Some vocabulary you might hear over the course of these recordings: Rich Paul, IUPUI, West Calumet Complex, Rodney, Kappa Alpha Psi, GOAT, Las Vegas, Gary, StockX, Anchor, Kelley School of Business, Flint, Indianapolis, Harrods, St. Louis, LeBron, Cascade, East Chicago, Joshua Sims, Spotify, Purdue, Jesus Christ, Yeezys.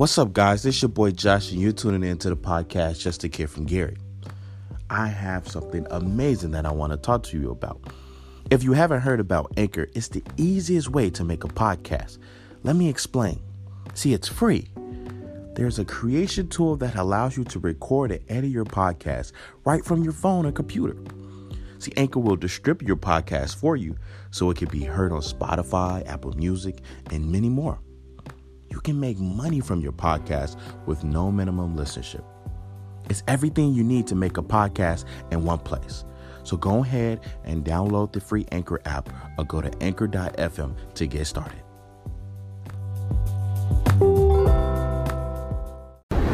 What's up, guys? This is your boy Josh, and you're tuning in to the podcast Just a Kid from Gary. I have something amazing that I want to talk to you about. If you haven't heard about Anchor, it's the easiest way to make a podcast. Let me explain. See, it's free. There's a creation tool that allows you to record and edit your podcast right from your phone or computer. See, Anchor will distribute your podcast for you so it can be heard on Spotify, Apple Music, and many more. You can make money from your podcast with no minimum listenership. It's everything you need to make a podcast in one place. So go ahead and download the free Anchor app or go to anchor.fm to get started.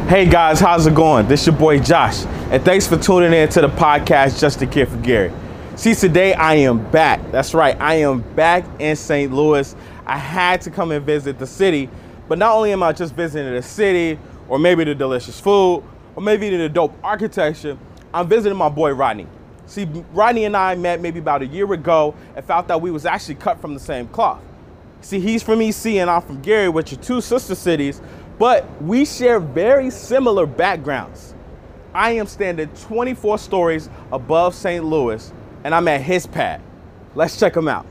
Hey guys, how's it going? This is your boy Josh, and thanks for tuning in to the podcast Just a Kid for Gary. See, today I am back. That's right, I am back in St. Louis. I had to come and visit the city, but not only am I just visiting the city, or maybe the delicious food, or maybe the dope architecture, I'm visiting my boy Rodney. See, Rodney and I met maybe about a year ago and found out we was actually cut from the same cloth. See, he's from EC and I'm from Gary, which are two sister cities, but we share very similar backgrounds. I am standing 24 stories above St. Louis, and I'm at his pad. Let's check him out.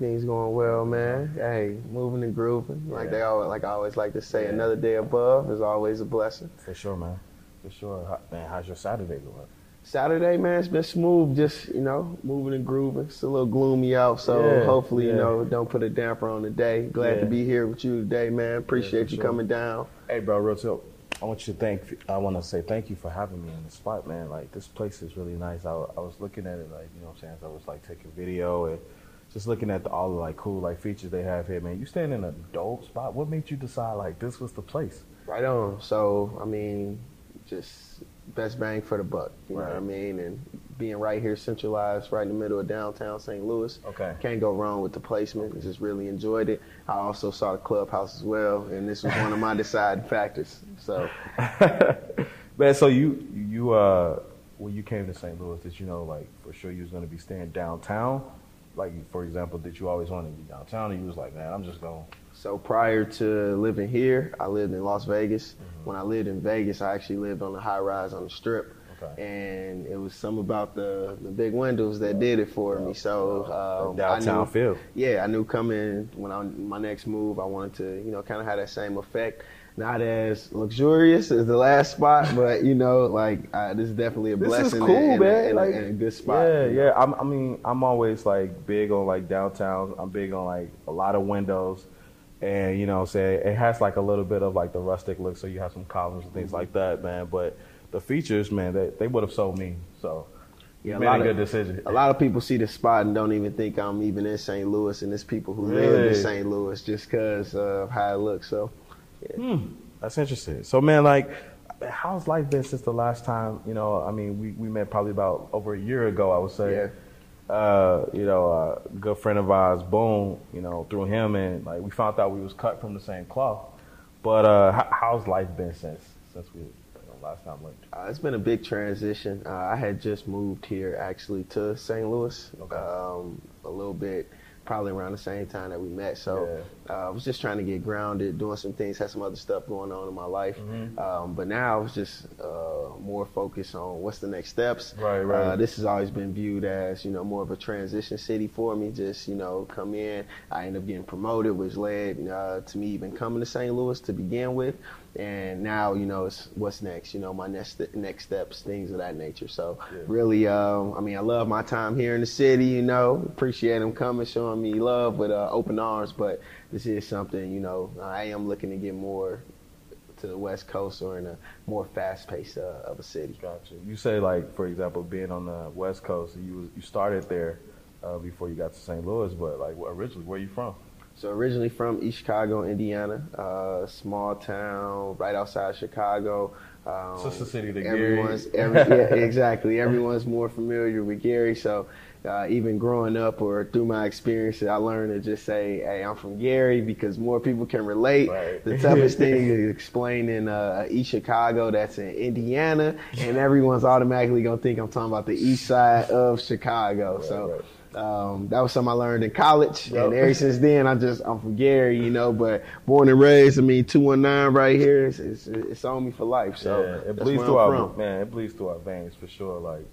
Everything's going well, man. Hey, moving and grooving. I always like to say, another day above is always a blessing. For sure, man. For sure. Man, how's your Saturday going? Saturday, man, it's been smooth. Just, moving and grooving. It's a little gloomy out, so hopefully, don't put a damper on the day. Glad to be here with you today, man. Appreciate you coming down. Hey, bro, real talk. I want to say thank you for having me in the spot, man. Like, this place is really nice. I was looking at it, like, you know what I'm saying? I was, like, taking video and just looking at all the cool features they have here, man. You stand in a dope spot. What made you decide this was the place? Right on. So, I mean, just best bang for the buck. You know what I mean? And being right here, centralized, right in the middle of downtown St. Louis. Okay. Can't go wrong with the placement. I just really enjoyed it. I also saw the clubhouse as well, and this was one of my deciding factors. So, man. So when you came to St. Louis, did you know for sure you was gonna be staying downtown? Like, for example, did you always want to be downtown? And you was like, man, I'm just going. So prior to living here, I lived in Las Vegas. Mm-hmm. When I lived in Vegas, I actually lived on a high rise on the Strip. Okay. And it was something about the big windows that did it for me. So downtown feel. Yeah, I knew coming my next move, I wanted to, kind of have that same effect. Not as luxurious as the last spot, but this is definitely a blessing. This is cool, man. And a good spot. Yeah, yeah. I'm always big on downtown. I'm big on a lot of windows, and it has a little bit of the rustic look. So you have some columns and things like that, man. But the features, man, they would have sold me. So. Yeah, a good decision. A lot of people see the spot and don't even think I'm even in St. Louis, and there's people who live in St. Louis just because of how it looks. So. Yeah. That's interesting. So, man, how's life been since the last time? We met probably about over a year ago, I would say. Yeah. A good friend of ours, Boone, through him, and we found out we was cut from the same cloth. But how's life been since we last time linked? It's been a big transition. I had just moved here actually to St. Louis. Okay. A little bit. Probably around the same time that we met. So I was just trying to get grounded, doing some things, had some other stuff going on in my life. Mm-hmm. But now it's just more focused on what's the next steps. Right. This has always been viewed as, more of a transition city for me. Just, come in. I ended up getting promoted, which led to me even coming to St. Louis to begin with. And now, it's what's next, my next steps, things of that nature. So really, I love my time here in the city, appreciate them coming, showing me love with open arms. But this is something, I am looking to get more to the West Coast or in a more fast-paced of a city. Gotcha. You say, for example, being on the West Coast, you started there before you got to St. Louis, but originally, where are you from? So originally from East Chicago, Indiana, small town right outside Chicago. So it's the city that Gary. Exactly. Everyone's more familiar with Gary. So even growing up or through my experiences, I learned to just say, hey, I'm from Gary, because more people can relate. Right. The toughest thing is explaining East Chicago, that's in Indiana, and everyone's automatically going to think I'm talking about the east side of Chicago. Right, so. Right. That was something I learned in college, and ever since then I'm from Gary, you know. But born and raised, 219 right here, it's on me for life. So yeah, it bleeds through our veins for sure. Like,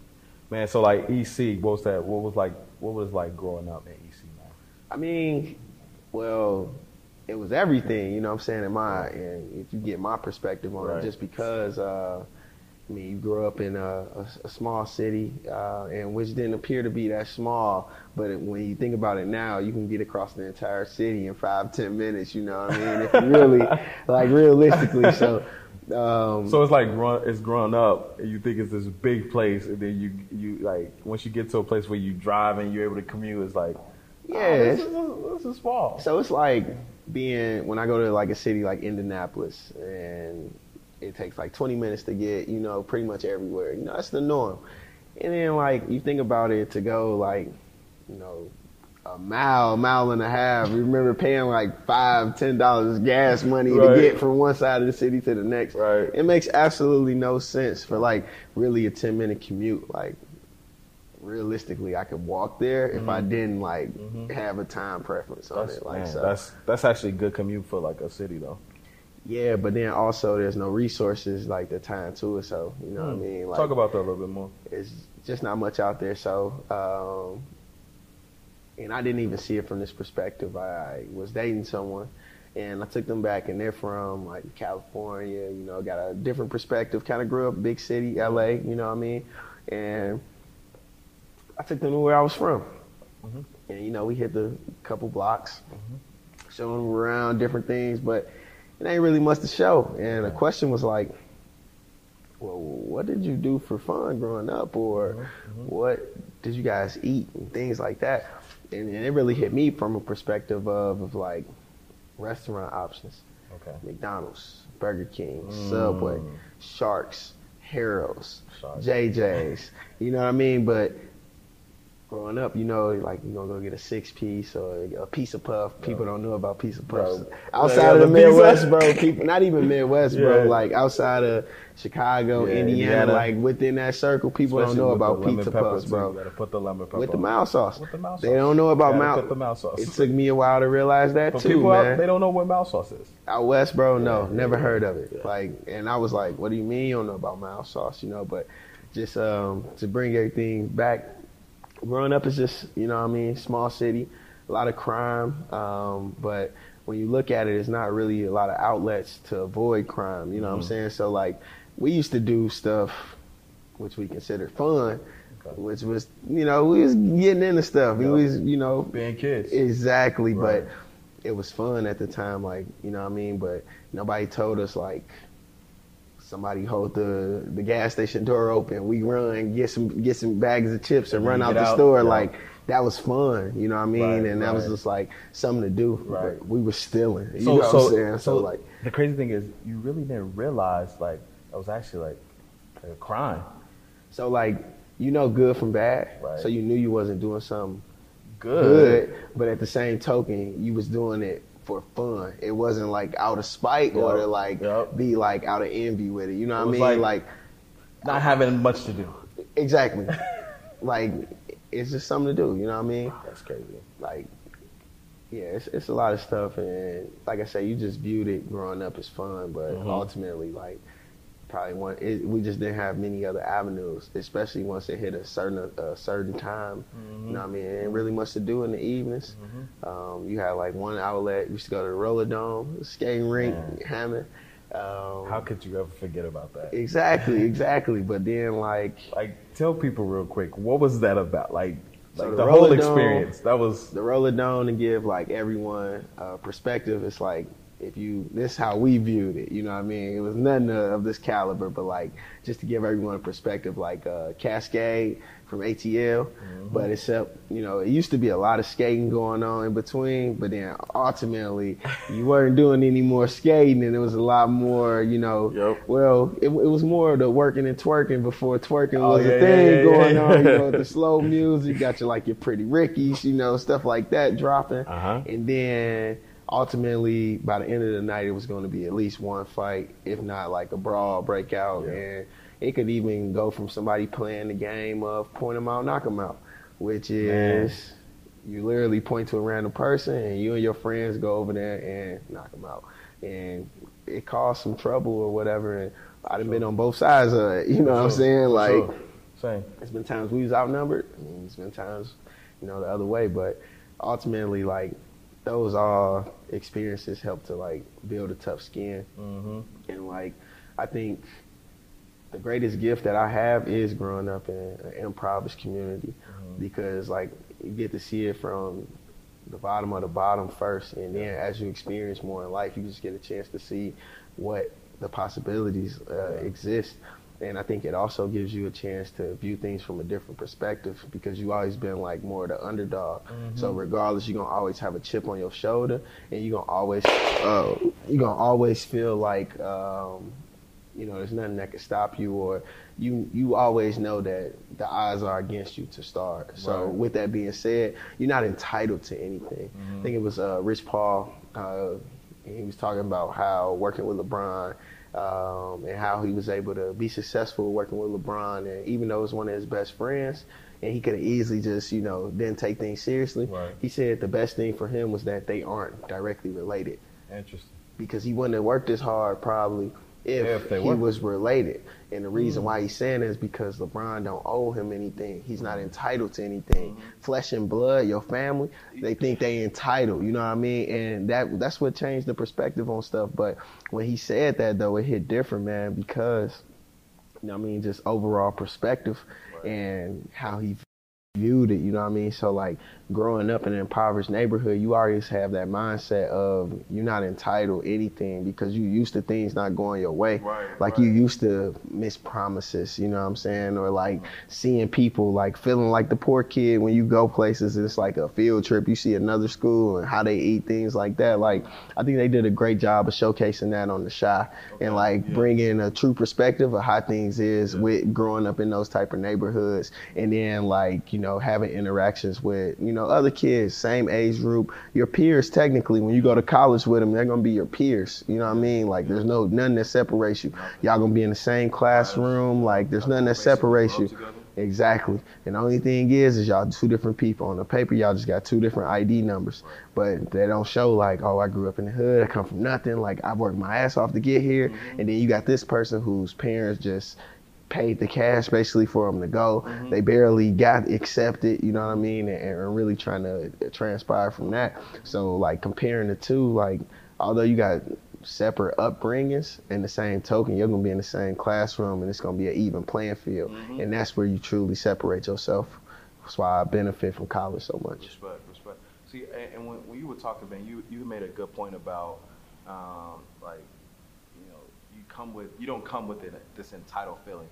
man, so like EC, what was growing up in EC, man? It was everything, you know what I'm saying, and if you get my perspective on it, just because. You grew up in a small city, and which didn't appear to be that small. But when you think about it now, you can get across the entire city in 5-10 minutes. You know what I mean? If you really, realistically. So, so it's like it's grown up. And you think it's this big place, and then you like once you get to a place where you drive and you're able to commute, it's like, this is small. So it's like being when I go to like a city like Indianapolis and. It takes like 20 minutes to get, pretty much everywhere. That's the norm. And then, you think about it, to go, a mile and a half. You remember paying, $5-$10 gas money to get from one side of the city to the next. Right. It makes absolutely no sense for, really a 10-minute commute. Realistically, I could walk there if I didn't, have a time preference on it. That's actually a good commute for, a city, though. Yeah, but then also there's no resources the time to it, so you know what I mean. Talk about that a little bit more. It's just not much out there, so and I didn't even see it from this perspective. I was dating someone, and I took them back, and they're from California, got a different perspective. Kind of grew up big city, LA, you know what I mean. And I took them to where I was from, and we hit the couple blocks, showing them around different things, but. It ain't really much to show. And the question was what did you do for fun growing up? Or what did you guys eat? And things like that. And it really hit me from a perspective of restaurant options. Okay. McDonald's, Burger King, Subway, Sharks, Harrods, JJ's. You know what I mean? But growing up, you're going to go get a 6-piece or a pizza puff. People don't know about pizza puffs. Bro. Outside of the Midwest, pizza. Bro, people, not even Midwest, bro. Outside of Chicago, Indiana, within that circle, people especially don't know about pizza puffs, bro. You gotta put the lemon pepper with the mild sauce. They don't know about mild sauce. It took me a while to realize that, but too, man. They don't know what mild sauce is. Out west, bro, no. Never heard of it. And I was like, what do you mean you don't know about mild sauce? But just to bring everything back, growing up is just, small city, a lot of crime. But when you look at it, it's not really a lot of outlets to avoid crime. You know what I'm saying? So, we used to do stuff which we considered fun, which was, we was getting into stuff. We was, being kids. Exactly. Right. But it was fun at the time, you know what I mean? But nobody told us, somebody hold the gas station door open. We run, get some bags of chips and run out the store. Yeah. That was fun, you know what I mean? That was just something to do. Right. But we were stealing. You know what I'm saying? So the crazy thing is you really didn't realize that was actually a crime. So good from bad. Right. So you knew you wasn't doing something good, but at the same token, you was doing it for fun. It wasn't out of spite or to be out of envy with it. You know what I mean? Not having much to do. Exactly. It's just something to do. You know what I mean? That's crazy. It's a lot of stuff, and like I say, you just viewed it growing up as fun, but ultimately, we just didn't have many other avenues, especially once it hit a certain time. You know what I mean? It ain't really much to do in the evenings. You had one outlet. We used to go to the Roller Dome, skating rink, Hammond. How could you ever forget about that? Exactly. But then tell people real quick, what was that about? The whole experience. That was the Roller Dome, to give everyone perspective. It's if you, this is how we viewed it, you know what I mean? It was nothing of this caliber, but like, just to give everyone a perspective, like Cascade from ATL, mm-hmm. but except, you know, it used to be a lot of skating going on in between, but then ultimately you weren't doing any more skating and it was a lot more, you know, yep. well, it was more of the working and twerking before twerking was a thing going on, you know, with the slow music, got your, like, your Pretty Rickies, you know, stuff like that dropping. Uh-huh. And then ultimately by the end of the night, it was going to be at least one fight, if not like a brawl breakout. Yeah. And it could even go from somebody playing the game of point them out, knock them out, which is you literally point to a random person and you and your friends go over there and knock them out. And it caused some trouble or whatever. And I've been on both sides of it, you know what I'm saying? Like, same. It's been times we was outnumbered. It's been times, you know, the other way. But ultimately, like, those all experiences help to, like, build a tough skin. Mm-hmm. And, like, I think the greatest gift that I have is growing up in an impoverished community, mm-hmm. because, like, you get to see it from the bottom first. And then as you experience more in life, you just get a chance to see what the possibilities exist. And I think it also gives you a chance to view things from a different perspective because you've always been like more the underdog. Mm-hmm. So regardless, you're gonna always have a chip on your shoulder, and you're gonna always feel like you know there's nothing that can stop you, or you always know that the odds are against you to start. Right. So with that being said, you're not entitled to anything. Mm-hmm. I think it was Rich Paul. He was talking about how working with LeBron. And how he was able to be successful working with LeBron, and even though it was one of his best friends, and he could have easily just, you know, didn't take things seriously. Right. He said the best thing for him was that they aren't directly related. Interesting. Because he wouldn't have worked as hard probably if he was related. And the reason why he's saying that is because LeBron don't owe him anything. He's not entitled to anything. Mm-hmm. Flesh and blood, your family, they think they entitled, you know what I mean? And that's what changed the perspective on stuff. But when he said that, though, it hit different, man, because, you know what I mean, just overall perspective and how he viewed it, you know what I mean? So, like, growing up in an impoverished neighborhood, you always have that mindset of you're not entitled to anything because you used to things not going your way. Right, like, you used to miss promises, you know what I'm saying? Or, like, seeing people, like, feeling like the poor kid when you go places. It's like a field trip. You see another school and how they eat, things like that. Like, I think they did a great job of showcasing that on The Chi and, like, bringing a true perspective of how things is with growing up in those type of neighborhoods. And then, like, you know, having interactions with, you know, other kids, same age group, your peers technically. When you go to college with them, they're gonna be your peers, you know what I mean? Like, there's nothing that separates you. Y'all gonna be in the same classroom, like, there's nothing that separates you. Exactly. And the only thing is y'all two different people. On the paper, y'all just got two different ID numbers. But they don't show, like, oh, I grew up in the hood, I come from nothing, like, I worked my ass off to get here. And then you got this person whose parents just paid the cash basically for them to go. Mm-hmm. They barely got accepted, you know what I mean? And really trying to transpire from that. So, like, comparing the two, like, although you got separate upbringings, in the same token, you're going to be in the same classroom and it's going to be an even playing field. Mm-hmm. And that's where you truly separate yourself. That's why I benefit from college so much. Respect. See, and when you were talking, Ben, you made a good point about, like, you don't come with this entitled feeling.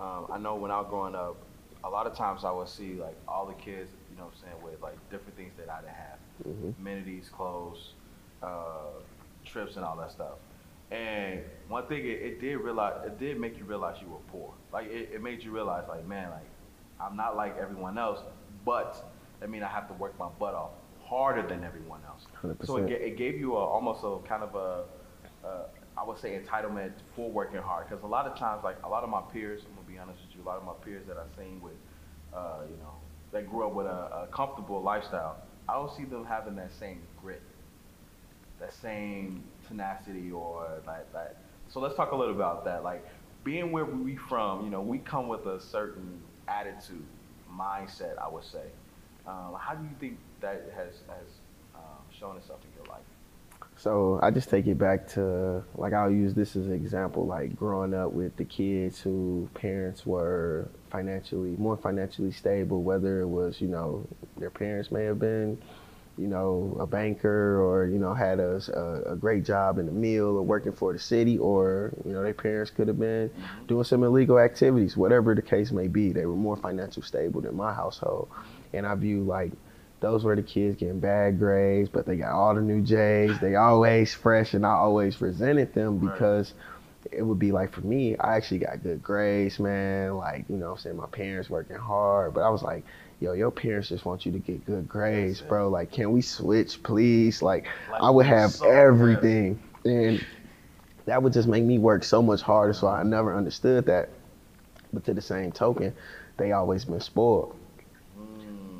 I know when I was growing up, a lot of times I would see, like, all the kids, you know what I'm saying, with, like, different things that I didn't have. Mm-hmm. Amenities, clothes, trips and all that stuff. And one thing, it did make you realize you were poor. Like, it made you realize, like, man, like, I'm not like everyone else, but that means I have to work my butt off harder than everyone else. 100%. So it gave you I would say entitlement for working hard, because a lot of times, like, a lot of my peers, I'm gonna be honest with you, a lot of my peers that I've seen with, you know, that grew up with a comfortable lifestyle, I don't see them having that same grit, that same tenacity, or like that. So let's talk a little about that. Like, being where we from, you know, we come with a certain attitude, mindset, I would say. How do you think that has shown itself in your life? So I just take it back to, like, I'll use this as an example, like, growing up with the kids who parents were more financially stable, whether it was, you know, their parents may have been you know, a banker or, you know, had a great job in the mill or working for the city, or, you know, their parents could have been doing some illegal activities, whatever the case may be. They were more financially stable than my household. And I view like those were the kids getting bad grades, but they got all the new J's. They always fresh, and I always resented them because it would be like, for me, I actually got good grades, man. Like, you know what I'm saying? My parents working hard, but I was like, yo, your parents just want you to get good grades, bro. Like, can we switch, please? Like I would have so everything. Good. And that would just make me work so much harder. So I never understood that. But to the same token, they always been spoiled.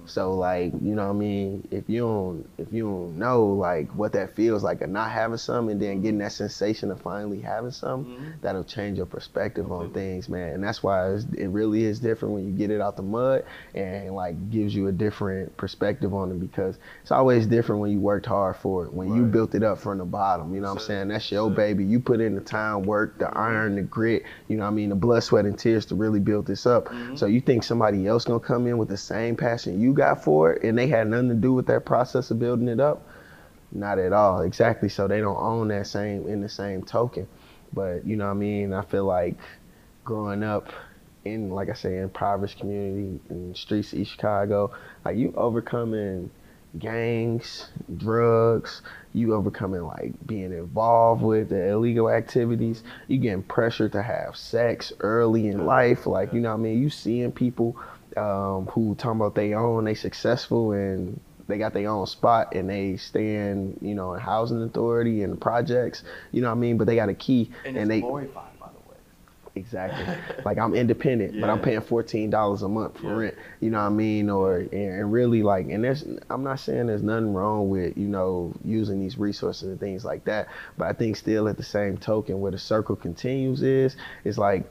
So, like, you know what I mean? If you don't know, like, what that feels like of not having some, and then getting that sensation of finally having some, that'll change your perspective on things, man. And that's why it really is different when you get it out the mud, and, like, gives you a different perspective on it, because it's always different when you worked hard for it, when you built it up from the bottom. You know what I'm saying? That's your baby. You put in the time, work, the iron, the grit, you know what I mean? The blood, sweat, and tears to really build this up. So you think somebody else gonna come in with the same passion you got for it, and they had nothing to do with that process of building it up? Not at all. Exactly. So they don't own that same, in the same token. But you know what I mean? I feel like growing up in, like I say, impoverished community in streets of East Chicago, like, you overcoming gangs, drugs, you overcoming like being involved with the illegal activities, you getting pressured to have sex early in life, like, you know what I mean? You seeing people who talking about they successful and they got their own spot and they stand, you know, in housing authority and projects, you know what I mean? But they got a key, and they glorified, by the way. Exactly. Like, I'm independent, but I'm paying $14 a month for rent, you know what I mean? Or, and really, like, and there's, I'm not saying there's nothing wrong with, you know, using these resources and things like that, but I think still at the same token, where the circle continues is like,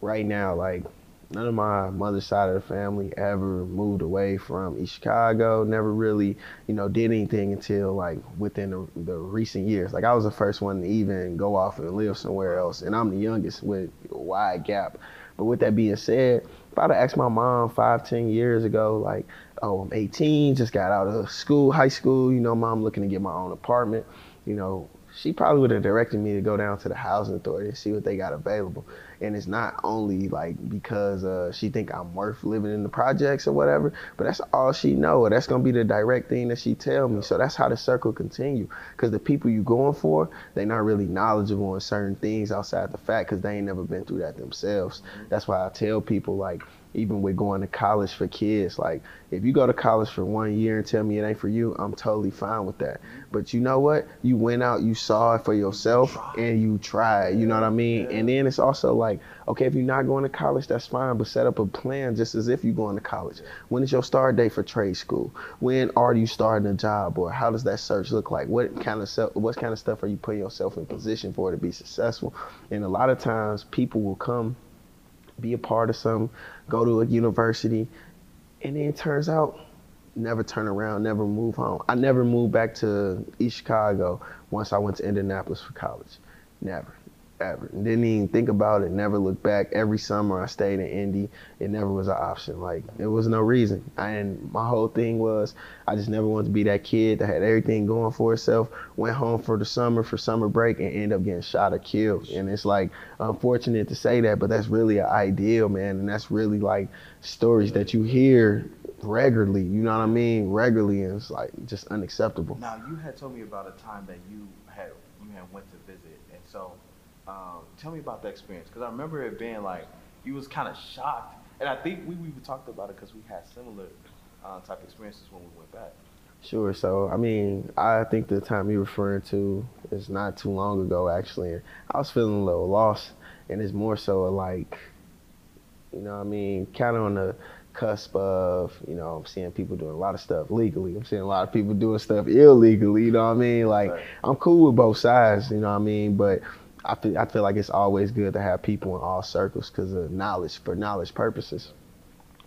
right now, like, none of my mother's side of the family ever moved away from East Chicago, never really, you know, did anything until like within the recent years. Like, I was the first one to even go off and live somewhere else, and I'm the youngest with a wide gap. But with that being said, if I'd have asked my mom 5-10 years ago, like, oh, I'm 18, just got out of school, high school, you know, Mom, looking to get my own apartment, you know, she probably would have directed me to go down to the housing authority and see what they got available. And it's not only like because she think I'm worth living in the projects or whatever, but that's all she know. That's going to be the direct thing that she tell me. So that's how the circle continue, because the people you going for, they not really knowledgeable on certain things outside the fact, because they ain't never been through that themselves. That's why I tell people, like, even with going to college for kids, like, if you go to college for 1 year and tell me it ain't for you, I'm totally fine with that. But you know what? You went out, you saw it for yourself, and you tried, you know what I mean? Yeah. And then it's also like, okay, if you're not going to college, that's fine, but set up a plan just as if you're going to college. When is your start date for trade school? When are you starting a job, or how does that search look like? What kind of stuff are you putting yourself in position for to be successful? And a lot of times people will come, be a part of something, go to a university, and then it turns out, never turn around, never move home. I never moved back to East Chicago once I went to Indianapolis for college. Never, ever. Didn't even think about it, never looked back. Every summer I stayed in Indy. It never was an option. Like, it was no reason. And my whole thing was, I just never wanted to be that kid that had everything going for itself, went home for summer break, and ended up getting shot or killed. And it's like, unfortunate to say that, but that's really an ideal, man. And that's really like stories that you hear regularly, you know what I mean? Regularly, and it's like just unacceptable. Now, you had told me about a time that you had went to visit, and so tell me about that experience, because I remember it being like you was kind of shocked, and I think we talked about it because we had similar type experiences when we went back. Sure. So I mean, I think the time you're referring to is not too long ago, actually, and I was feeling a little lost, and it's more so like, you know what I mean, kind of on the cusp of, you know, I'm seeing people doing a lot of stuff legally. I'm seeing a lot of people doing stuff illegally, you know what I mean? Like, I'm cool with both sides, you know what I mean? But I feel like it's always good to have people in all circles because of knowledge, for knowledge purposes.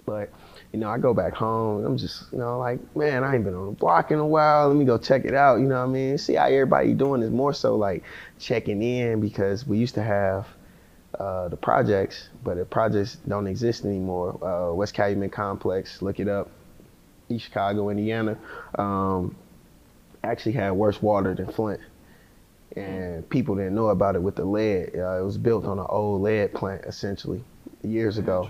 But, you know, I go back home, and I'm just, you know, like, man, I ain't been on the block in a while. Let me go check it out, you know what I mean? See how everybody doing is more so like checking in, because we used to have the projects, but the projects don't exist anymore. West Calumet Complex, look it up, East Chicago, Indiana. actually had worse water than Flint. And people didn't know about it with the lead. It was built on an old lead plant, essentially, years ago.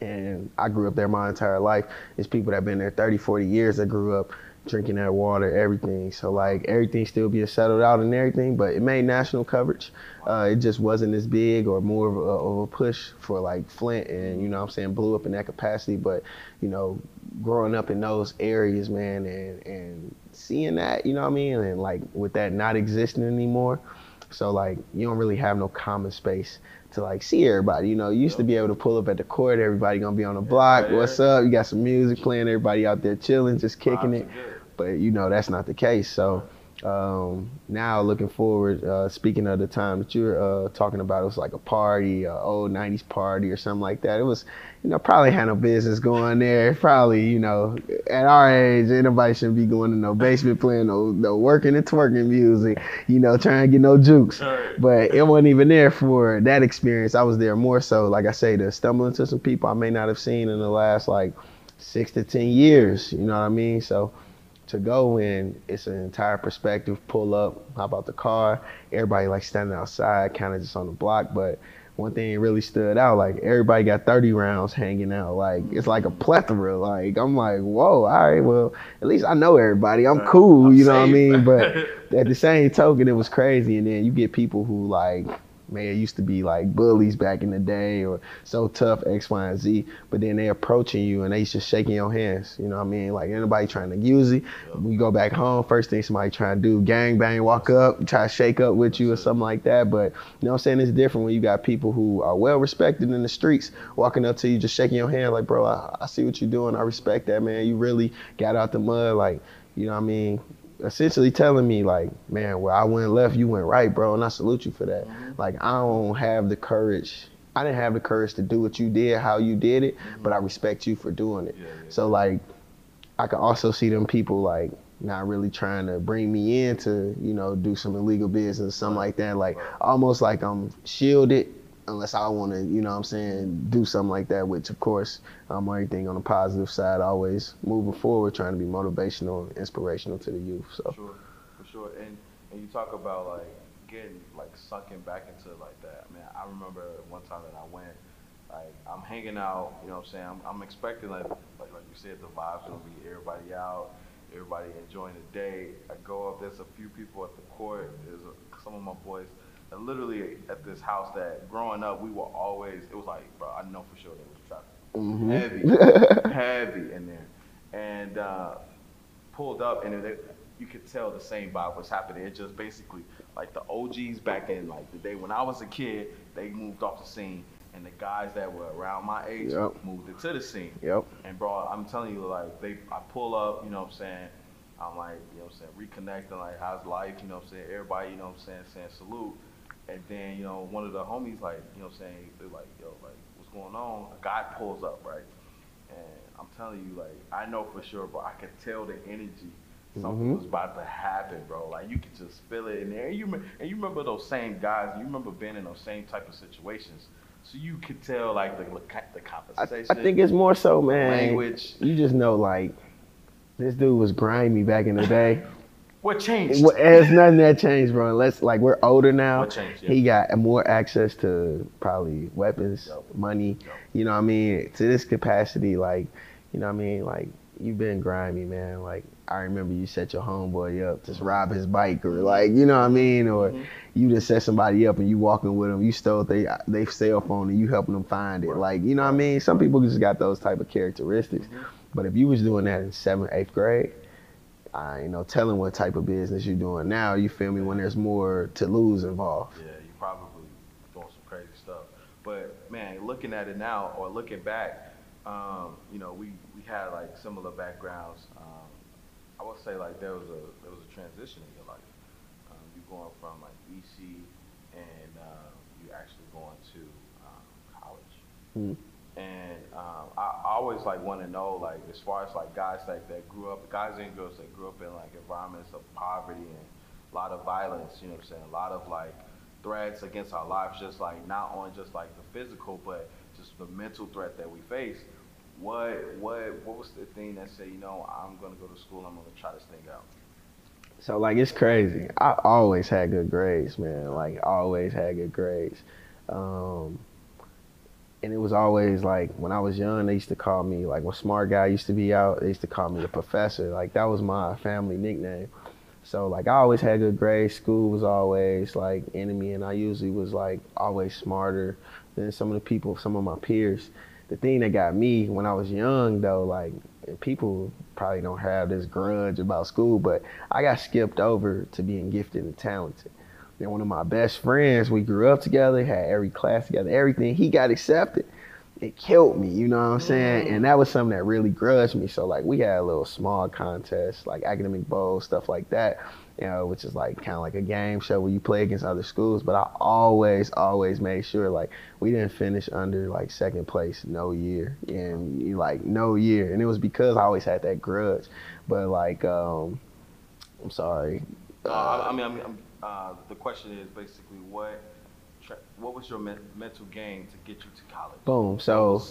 And I grew up there my entire life. There's people that have been there 30, 40 years that grew up drinking that water, everything. So, like, everything still being settled out and everything, but it made national coverage. It just wasn't as big or more of a push for, like, Flint and, you know what I'm saying, blew up in that capacity. But, you know, growing up in those areas, man, and seeing that, you know what I mean, and, like, with that not existing anymore. So, like, you don't really have no common space to, like, see everybody. You know, you used to be able to pull up at the court. Everybody going to be on the block. Yeah. What's up? You got some music playing. Everybody out there chilling, just kicking it. But, you know, that's not the case. So, now looking forward, speaking of the time that you were talking about, it was like a party, an old 90s party or something like that. It was, you know, probably had no business going there. Probably, you know, at our age, anybody shouldn't be going to no basement playing no working and twerking music, you know, trying to get no jukes. But it wasn't even there for that experience. I was there more so, like I say, to stumble into some people I may not have seen in the last like 6 to 10 years, you know what I mean? So to go in, it's an entire perspective, pull up, hop out the car, everybody like standing outside, kind of just on the block. But one thing really stood out, like everybody got 30 rounds hanging out. Like, it's like a plethora. Like, I'm like, whoa, all right, well, at least I know everybody. I'm cool, you know what I mean? But at the same token, it was crazy. And then you get people who like, man, it used to be like bullies back in the day or so tough, X, Y, and Z. But then they approaching you and they just shaking your hands. You know what I mean? Like anybody trying to use it. We go back home, first thing somebody trying to do, gang bang, walk up, try to shake up with you or something like that. But you know what I'm saying? It's different when you got people who are well respected in the streets walking up to you, just shaking your hand like, bro, I see what you're doing. I respect that, man. You really got out the mud. Like, you know what I mean? Essentially telling me like, man, well, I went left, you went right, bro, and I salute you for that. Like, I didn't have the courage to do what you did, how you did it, but I respect you for doing it. So like, I can also see them people like not really trying to bring me in to, you know, do some illegal business, something like that. Like, almost like I'm shielded unless I want to, you know what I'm saying, do something like that, which of course, everything on the positive side, always moving forward, trying to be motivational and inspirational to the youth. So. For sure. And you talk about like getting like sunken back into like that. I mean, I remember one time that I went, like I'm hanging out, you know what I'm saying? I'm expecting like you said, the vibe's gonna be everybody out, everybody enjoying the day. I go up, there's a few people at the court, there's some of my boys, and literally at this house that growing up, we were always, it was like, bro, I know for sure there was traffic. Heavy in there. And pulled up, and you could tell the same vibe was happening. It just basically, like the OGs back in like the day when I was a kid, they moved off the scene. And the guys that were around my age moved into the scene. And bro, I'm telling you, like, I pull up, you know what I'm saying? I'm like, you know what I'm saying? Reconnecting, like, how's life? You know what I'm saying? Everybody, you know what I'm saying? Saying salute. And then, you know, one of the homies, like, you know what I'm saying, they're like, yo, like, what's going on? A guy pulls up, right? And I'm telling you, like, I know for sure, but I could tell the energy. Something was about to happen, bro. Like, you could just feel it in there. And you remember those same guys. You remember being in those same type of situations. So you could tell, like, the conversation. I think it's more so, man. Language. You just know, like, this dude was grimy back in the day. What changed? There's nothing that changed, bro. Unless, like, we're older now. What changed? He got more access to probably weapons, money. You know what I mean? To this capacity, like, you know what I mean? Like, you've been grimy, man. Like, I remember you set your homeboy up, just rob his bike, or like, you know what I mean? Or you just set somebody up and you walking with them. You stole they cell phone and you helping them find it. Like, you know what I mean? Some people just got those type of characteristics. But if you was doing that in 7th, 8th grade, I ain't no telling what type of business you're doing now, you feel me, when there's more to lose involved. Yeah, you probably doing some crazy stuff. But man, looking at it now or looking back, you know, we had like similar backgrounds. I would say like there was a transition in your life. You going from like BC and you actually going to college. And I always like want to know, like, as far as like guys like that grew up, guys and girls that grew up in like environments of poverty and a lot of violence, you know what I'm saying, a lot of like threats against our lives, just like not on just like the physical, but just the mental threat that we face. What was the thing that said, you know, I'm gonna go to school, I'm gonna try this thing out? So like, it's crazy. I always had good grades, man. Like, always had good grades. And it was always like, when I was young, they used to call me, like when Smart Guy used to be out, they used to call me the Professor. Like, that was my family nickname. So like, I always had good grades. School was always like enemy, and I usually was like always smarter than some of the people, some of my peers. The thing that got me when I was young though, like, and people probably don't have this grudge about school, but I got skipped over to being gifted and talented. Then one of my best friends, we grew up together, had every class together, everything. He got accepted. It killed me, you know what I'm saying? And that was something that really grudged me. So like, we had a little small contest, like academic bowls, stuff like that, you know, which is like kind of like a game show where you play against other schools. But I always made sure like we didn't finish under like second place no year, and like no year. And it was because I always had that grudge. But like, I'm sorry. The question is basically what was your mental game to get you to college? Boom. So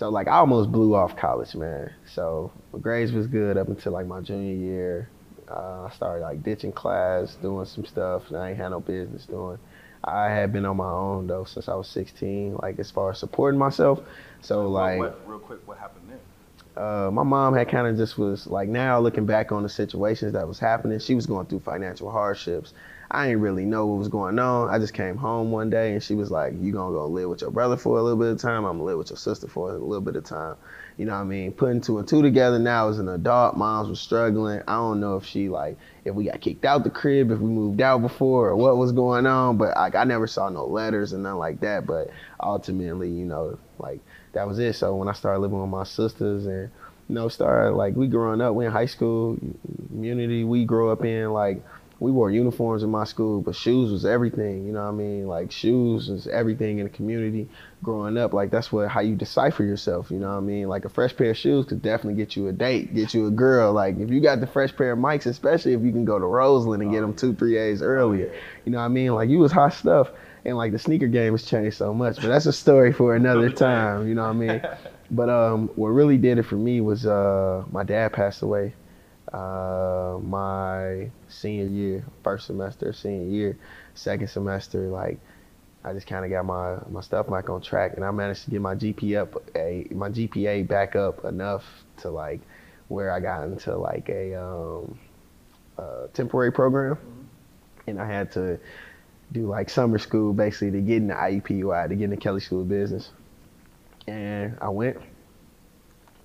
like, I almost blew off college, man. So my grades was good up until like my junior year. I started like ditching class, doing some stuff that I ain't had no business doing. I had been on my own though since I was 16, like as far as supporting myself. So like, real quick, what happened there? My mom had kind of just was like, now looking back on the situations that was happening, she was going through financial hardships. I didn't really know what was going on. I just came home one day and she was like, you gonna go live with your brother for a little bit of time, I'm gonna live with your sister for a little bit of time. You know what I mean? Putting two and two together now as an adult, moms was struggling. I don't know if she like, if we got kicked out the crib, if we moved out before or what was going on, but I never saw no letters and nothing like that. But ultimately, you know, like, that was it. So when I started living with my sisters and, you know, started like, we growing up, we in high school, community we grew up in, like, we wore uniforms in my school, but shoes was everything, you know what I mean? Like, shoes was everything in the community growing up. Like, that's what, how you decipher yourself, you know what I mean? Like, a fresh pair of shoes could definitely get you a date, get you a girl. Like, if you got the fresh pair of mics, especially if you can go to Roseland and get them 2-3 days earlier, you know what I mean? Like, you was hot stuff. And like, the sneaker game has changed so much, but that's a story for another time, you know what I mean? But what really did it for me was my dad passed away. My senior year, first semester, senior year, second semester, like, I just kind of got my stuff back on track, and I managed to get my GPA back up enough to like where I got into like a temporary program, and I had to do like summer school basically to get into IUPUI, to get into Kelley School of Business. And I went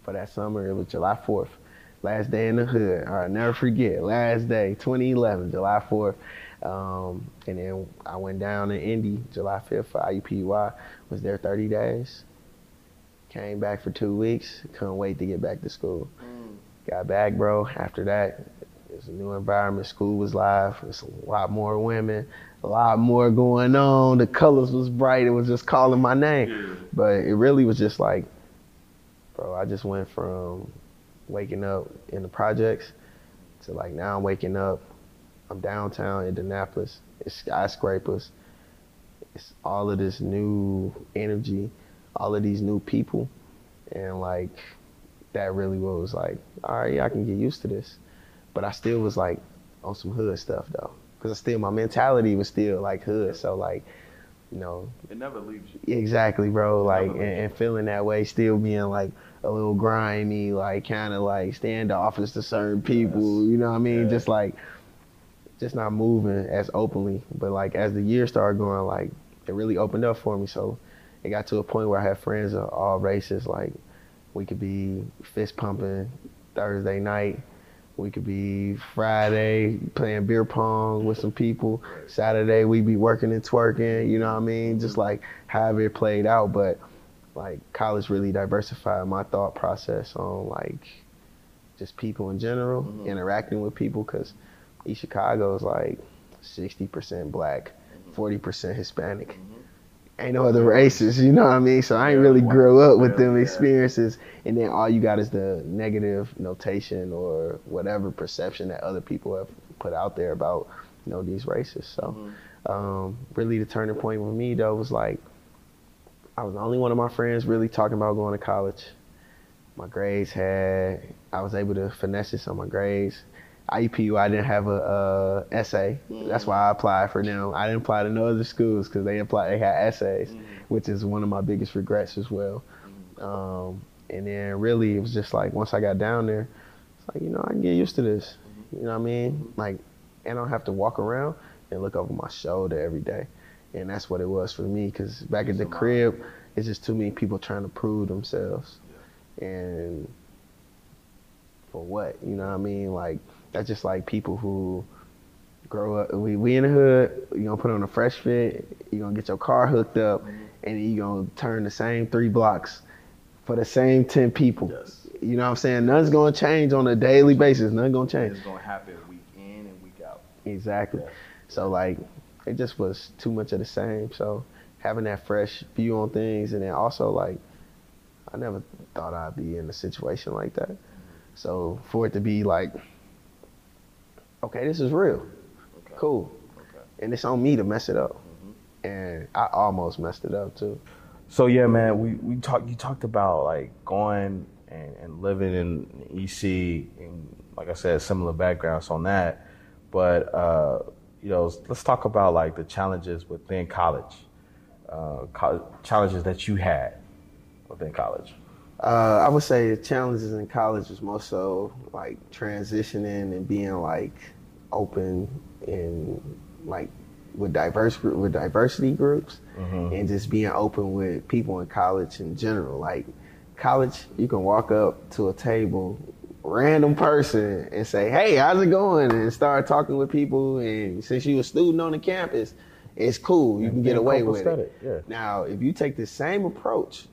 for that summer. It was July 4th. Last day in the hood, I'll never forget. Last day, 2011, July 4th. And then I went down to Indy, July 5th for IUPUI, was there 30 days. Came back for 2 weeks, couldn't wait to get back to school. Got back, bro, after that, it was a new environment, school was live, it was a lot more women, a lot more going on, the colors was bright, it was just calling my name. But it really was just like, bro, I just went from waking up in the projects to like, now I'm waking up, I'm downtown Indianapolis, it's skyscrapers, it's all of this new energy, all of these new people, and like, that really was like, all right, yeah, I can get used to this. But I still was like on some hood stuff though, because I still, my mentality was still like hood. So like, you know, it never leaves you. Exactly, bro. Like, and feeling that way, still being like a little grimy, like kind of like standoffish to certain people, you know what I mean? Yeah. Just like, just not moving as openly. But like, as the year started going, like, it really opened up for me. So it got to a point where I had friends of all races. Like, we could be fist pumping Thursday night, we could be Friday playing beer pong with some people, Saturday we'd be working and twerking, you know what I mean? Just like however it played out. But like, college really diversified my thought process on like just people in general, interacting with people, because East Chicago is like 60% black, 40% Hispanic. Ain't no other races, you know what I mean? So I ain't really grew up with them experiences. And then all you got is the negative notation or whatever perception that other people have put out there about, you know, these races. So really the turning point with me though was like, I was the only one of my friends really talking about going to college. My grades had, I was able to finesse this on my grades. IUPUI didn't have a essay. Mm. That's why I applied for them. I didn't apply to no other schools because they had essays, which is one of my biggest regrets as well. And then really it was just like, once I got down there, it's like, you know, I can get used to this. You know what I mean? Like, and I don't have to walk around and look over my shoulder every day. And that's what it was for me, because back at the crib, it's just too many people trying to prove themselves. Yeah. And for what? You know what I mean? Like, that's just like people who grow up, we in the hood, you're going to put on a fresh fit, you're going to get your car hooked up, and you're going to turn the same 3 blocks for the same 10 people. Yes. You know what I'm saying? Nothing's going to change on a daily basis. Nothing's going to change. It's going to happen week in and week out. Exactly. Yeah. So, like, it just was too much of the same. So having that fresh view on things, and then also, like, I never thought I'd be in a situation like that. So for it to be like, okay, this is real, okay, cool, okay, and it's on me to mess it up, and I almost messed it up too. So yeah, man, you talked about like going and living in EC, and like I said, similar backgrounds on that, but you know, let's talk about like the challenges within college, challenges that you had within college. I would say the challenges in college was more so like transitioning and being like open and like with diversity groups, and just being open with people in college in general. Like college, you can walk up to a table, random person, and say, hey, how's it going? And start talking with people. And since you're a student on the campus, it's cool. You can get away with it. Yeah. Now, if you take the same approach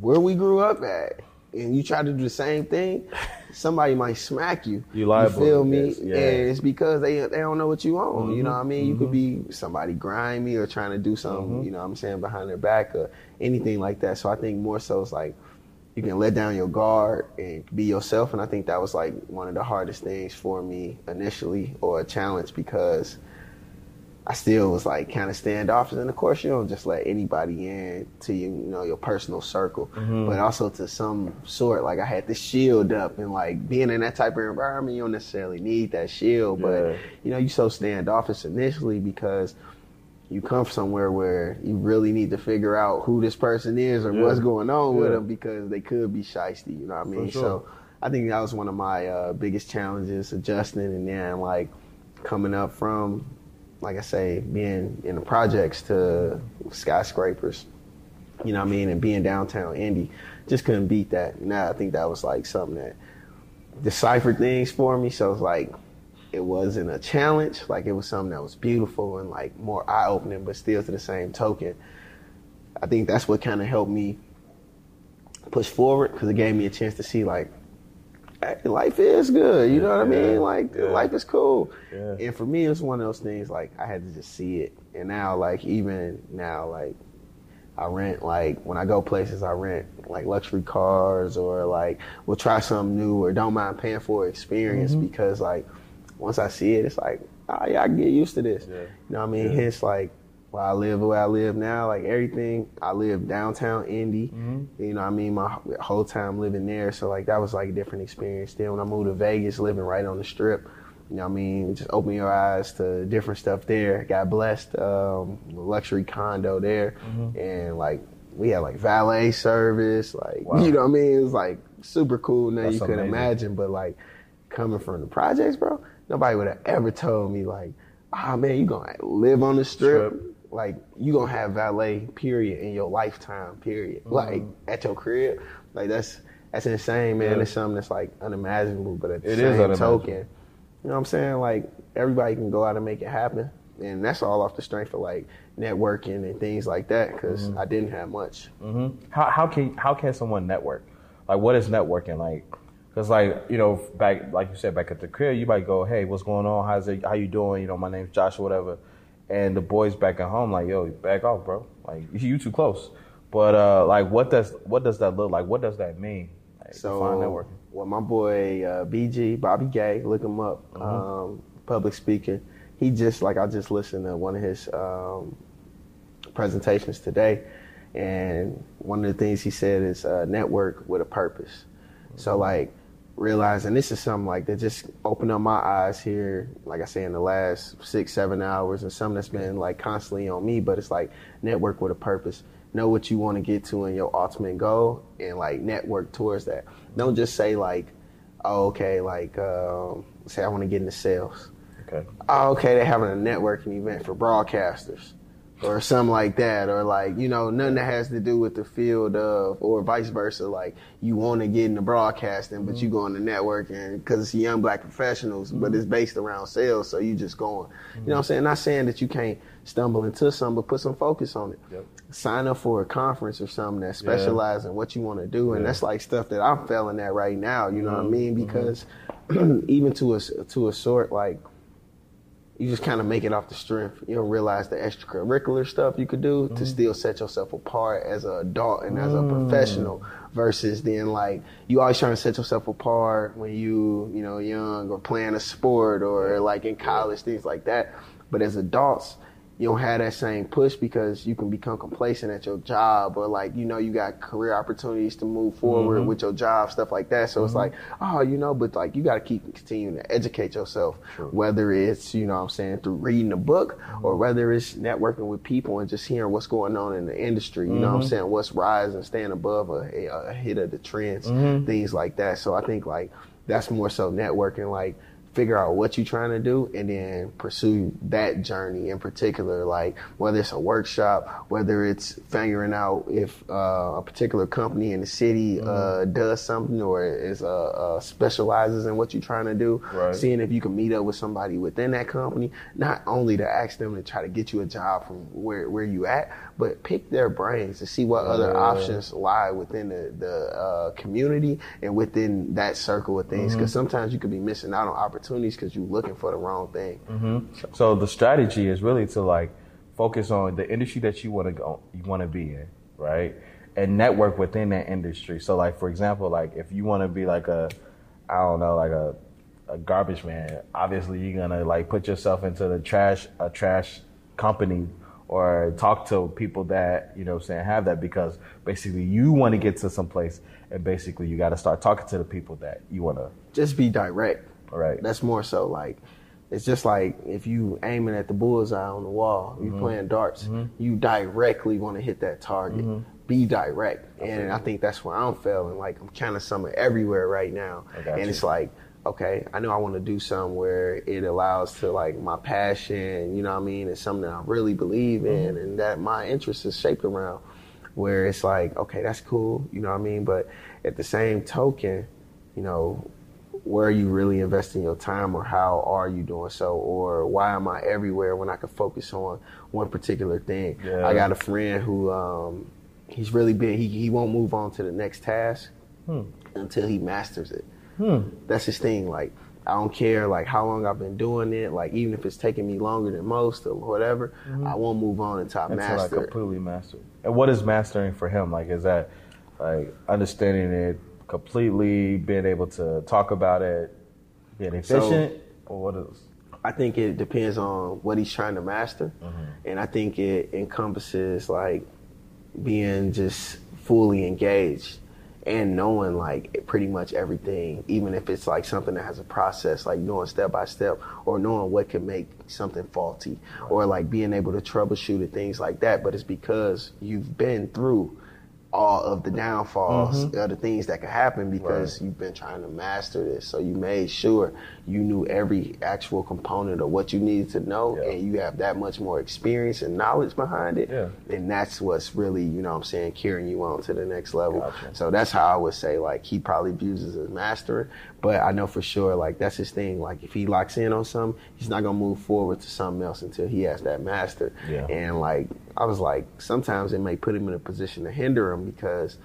where we grew up at, and you try to do the same thing, somebody might smack you. You liable. You feel me? Yes. Yeah. And it's because they don't know what you own. You know what I mean? You could be somebody grimy or trying to do something, you know what I'm saying, behind their back or anything like that. So I think more so it's like, you can let down your guard and be yourself. And I think that was like one of the hardest things for me initially, or a challenge, because I still was like kind of standoffish. And of course, you don't just let anybody in to your personal circle, but also to some sort. Like I had this shield up, and like being in that type of environment, you don't necessarily need that shield, but you so standoffish initially because you come from somewhere where you really need to figure out who this person is or what's going on with them, because they could be shysty, you know what I mean? Sure. So I think that was one of my biggest challenges, adjusting, and then like coming up from, like I say, being in the projects to skyscrapers, you know what I mean? And being downtown Indy, just couldn't beat that. Nah, I think that was like something that deciphered things for me. So it's like, it wasn't a challenge, like it was something that was beautiful and like more eye-opening, but still to the same token, I think that's what kind of helped me push forward, because it gave me a chance to see like, hey, life is good, you know what I mean? Like life is cool. Yeah. And for me, it was one of those things like I had to just see it. And now, like even now, like I rent, like when I go places, I rent like luxury cars, or like we'll try something new, or don't mind paying for an experience, because like, once I see it, it's like, oh yeah, I can get used to this. Yeah. You know what I mean? Yeah. Hence, like, where I live now, like everything, I live downtown Indy, you know what I mean? My whole time living there. So like, that was like a different experience. Then when I moved to Vegas, living right on the Strip, you know what I mean? Just open your eyes to different stuff there. Got blessed, luxury condo there. And like, we had like valet service, like, you know what I mean? It was like super cool. Now you could imagine, but like coming from the projects, bro, nobody would have ever told me like, ah, oh, man, you gonna live on the Strip. Like, you gonna have valet, period, in your lifetime, period. Like, at your crib. Like, that's insane, man. Yeah. It's something that's like unimaginable, but at the same token, you know what I'm saying? Like, everybody can go out and make it happen. And that's all off the strength of like networking and things like that, because I didn't have much. How can someone network? Like, what is networking? Like, because like, you know, back, like you said, back at the crib, you might go, hey, what's going on? How you doing? You know, my name's Josh or whatever. And the boys back at home, like, yo, back off, bro. Like, you too close. But like, what does that look like? What does that mean? Like, so, networking. Well, my boy BG, Bobby Gay, look him up. Public speaking. He just, like, I just listened to one of his presentations today, and one of the things he said is network with a purpose. So like, realizing this is something like that just opened up my eyes here, like I say, in the last 6-7 hours, and something that's been like constantly on me. But it's like network with a purpose. Know what you want to get to and your ultimate goal, and like network towards that. Don't just say like, oh, okay, like say I want to get into sales. Okay. Oh, okay, they're having a networking event for broadcasters or something like that, or like, you know, nothing that has to do with the field of, or vice versa. Like you want to get into broadcasting, but you go into networking because it's young black professionals, but it's based around sales. So you just going, you know what I'm saying? Not saying that you can't stumble into something, but put some focus on it. Yep. Sign up for a conference or something that specializes in what you want to do. And that's like stuff that I'm failing at right now. You know what I mean? Because even to a sort, like, you just kind of make it off the strength. You don't realize the extracurricular stuff you could do to still set yourself apart as an adult and as a professional, versus then like you always trying to set yourself apart when you know, young or playing a sport or like in college, things like that. But as adults, you don't have that same push because you can become complacent at your job, or like, you know, you got career opportunities to move forward with your job, stuff like that. So it's like, oh, you know, but like you got to continue to educate yourself, whether it's, you know what I'm saying, through reading a book or whether it's networking with people and just hearing what's going on in the industry, you know what I'm saying, what's rising, staying above a hit of the trends, things like that. So I think like that's more so networking, like figure out what you're trying to do and then pursue that journey in particular, like whether it's a workshop, whether it's figuring out if a particular company in the city does something or is specializes in what you're trying to do, seeing if you can meet up with somebody within that company, not only to ask them to try to get you a job from where you at, but pick their brains to see what other options lie within the community and within that circle of things, because sometimes you could be missing out on opportunities because you're looking for the wrong thing. So the strategy is really to like focus on the industry that you want to go, you want to be in, right? And network within that industry. So like, for example, like if you want to be like a garbage man, obviously you're gonna like put yourself into a trash company or talk to people that, you know what I'm saying, have that, because basically you want to get to some place and basically you got to start talking to the people that you want to. Just be direct. Right. That's more so like, it's just like if you aiming at the bullseye on the wall, you playing darts, you directly want to hit that target. Be direct. And I think that's where I'm failing. Like I'm kind of somewhere everywhere right now. And it's like, okay, I know I want to do something where it allows to like my passion, you know what I mean? It's something that I really believe in and that my interest is shaped around, where it's like, okay, that's cool. You know what I mean? But at the same token, you know, where are you really investing your time, or how are you doing so, or why am I everywhere when I can focus on one particular thing? Yeah. I got a friend who he's really big. He won't move on to the next task until he masters it. That's his thing. Like, I don't care like how long I've been doing it. Like, even if it's taking me longer than most or whatever, I won't move on until I master it. Completely master. And what is mastering for him? Like, is that like understanding it completely, being able to talk about it, being efficient, or what else? I think it depends on what he's trying to master. And I think it encompasses like being just fully engaged and knowing like pretty much everything, even if it's like something that has a process, like knowing step by step, or knowing what can make something faulty, or like being able to troubleshoot and things like that. But it's because you've been through all of the downfalls, the things that could happen, because you've been trying to master this. So you made sure you knew every actual component of what you needed to know, and you have that much more experience and knowledge behind it. And that's what's really, you know what I'm saying, carrying you on to the next level. So that's how I would say, like, he probably views it as mastering, but I know for sure, like, that's his thing. Like, if he locks in on something, he's not gonna move forward to something else until he has that master. And like, I was like, sometimes it may put him in a position to hinder him, because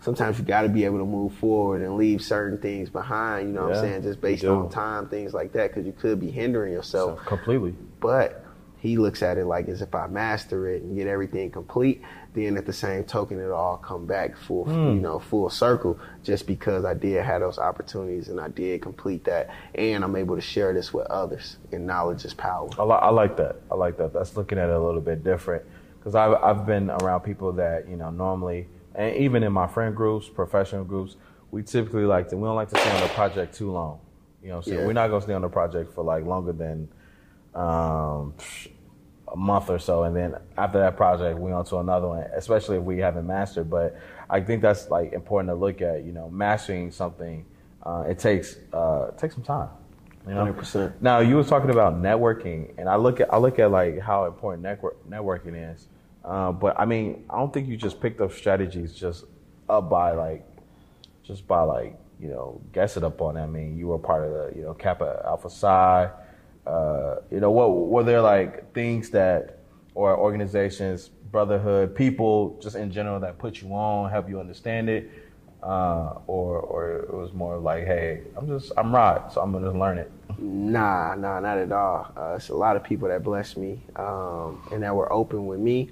sometimes you got to be able to move forward and leave certain things behind, you know what I'm saying, just based on time, things like that, because you could be hindering yourself. So, completely. But he looks at it like, as if I master it and get everything complete, then at the same token, it'll all come back full, you know, full circle, just because I did have those opportunities and I did complete that, and I'm able to share this with others, and knowledge is power. I like that. I like that. That's looking at it a little bit different. Because I've been around people that, you know, normally, and even in my friend groups, professional groups, we typically like to, we don't like to stay on the project too long. You know what I'm saying? Yeah. We're not going to stay on the project for like longer than a month or so. And then after that project, we're on to another one, especially if we haven't mastered. But I think that's like important to look at, you know, mastering something. It takes some time. You know? 100%. Now you were talking about networking, and I look at like how important networking is. But I mean, I don't think you just picked up strategies just by you know, guessing up on that. I mean, you were part of the, you know, Kappa Alpha Psi. You know, what were there like things that, or organizations, brotherhood, people just in general that put you on, help you understand it? Or it was more like, hey, I'm Rod, so I'm gonna learn it. Nah, not at all. It's a lot of people that blessed me and that were open with me,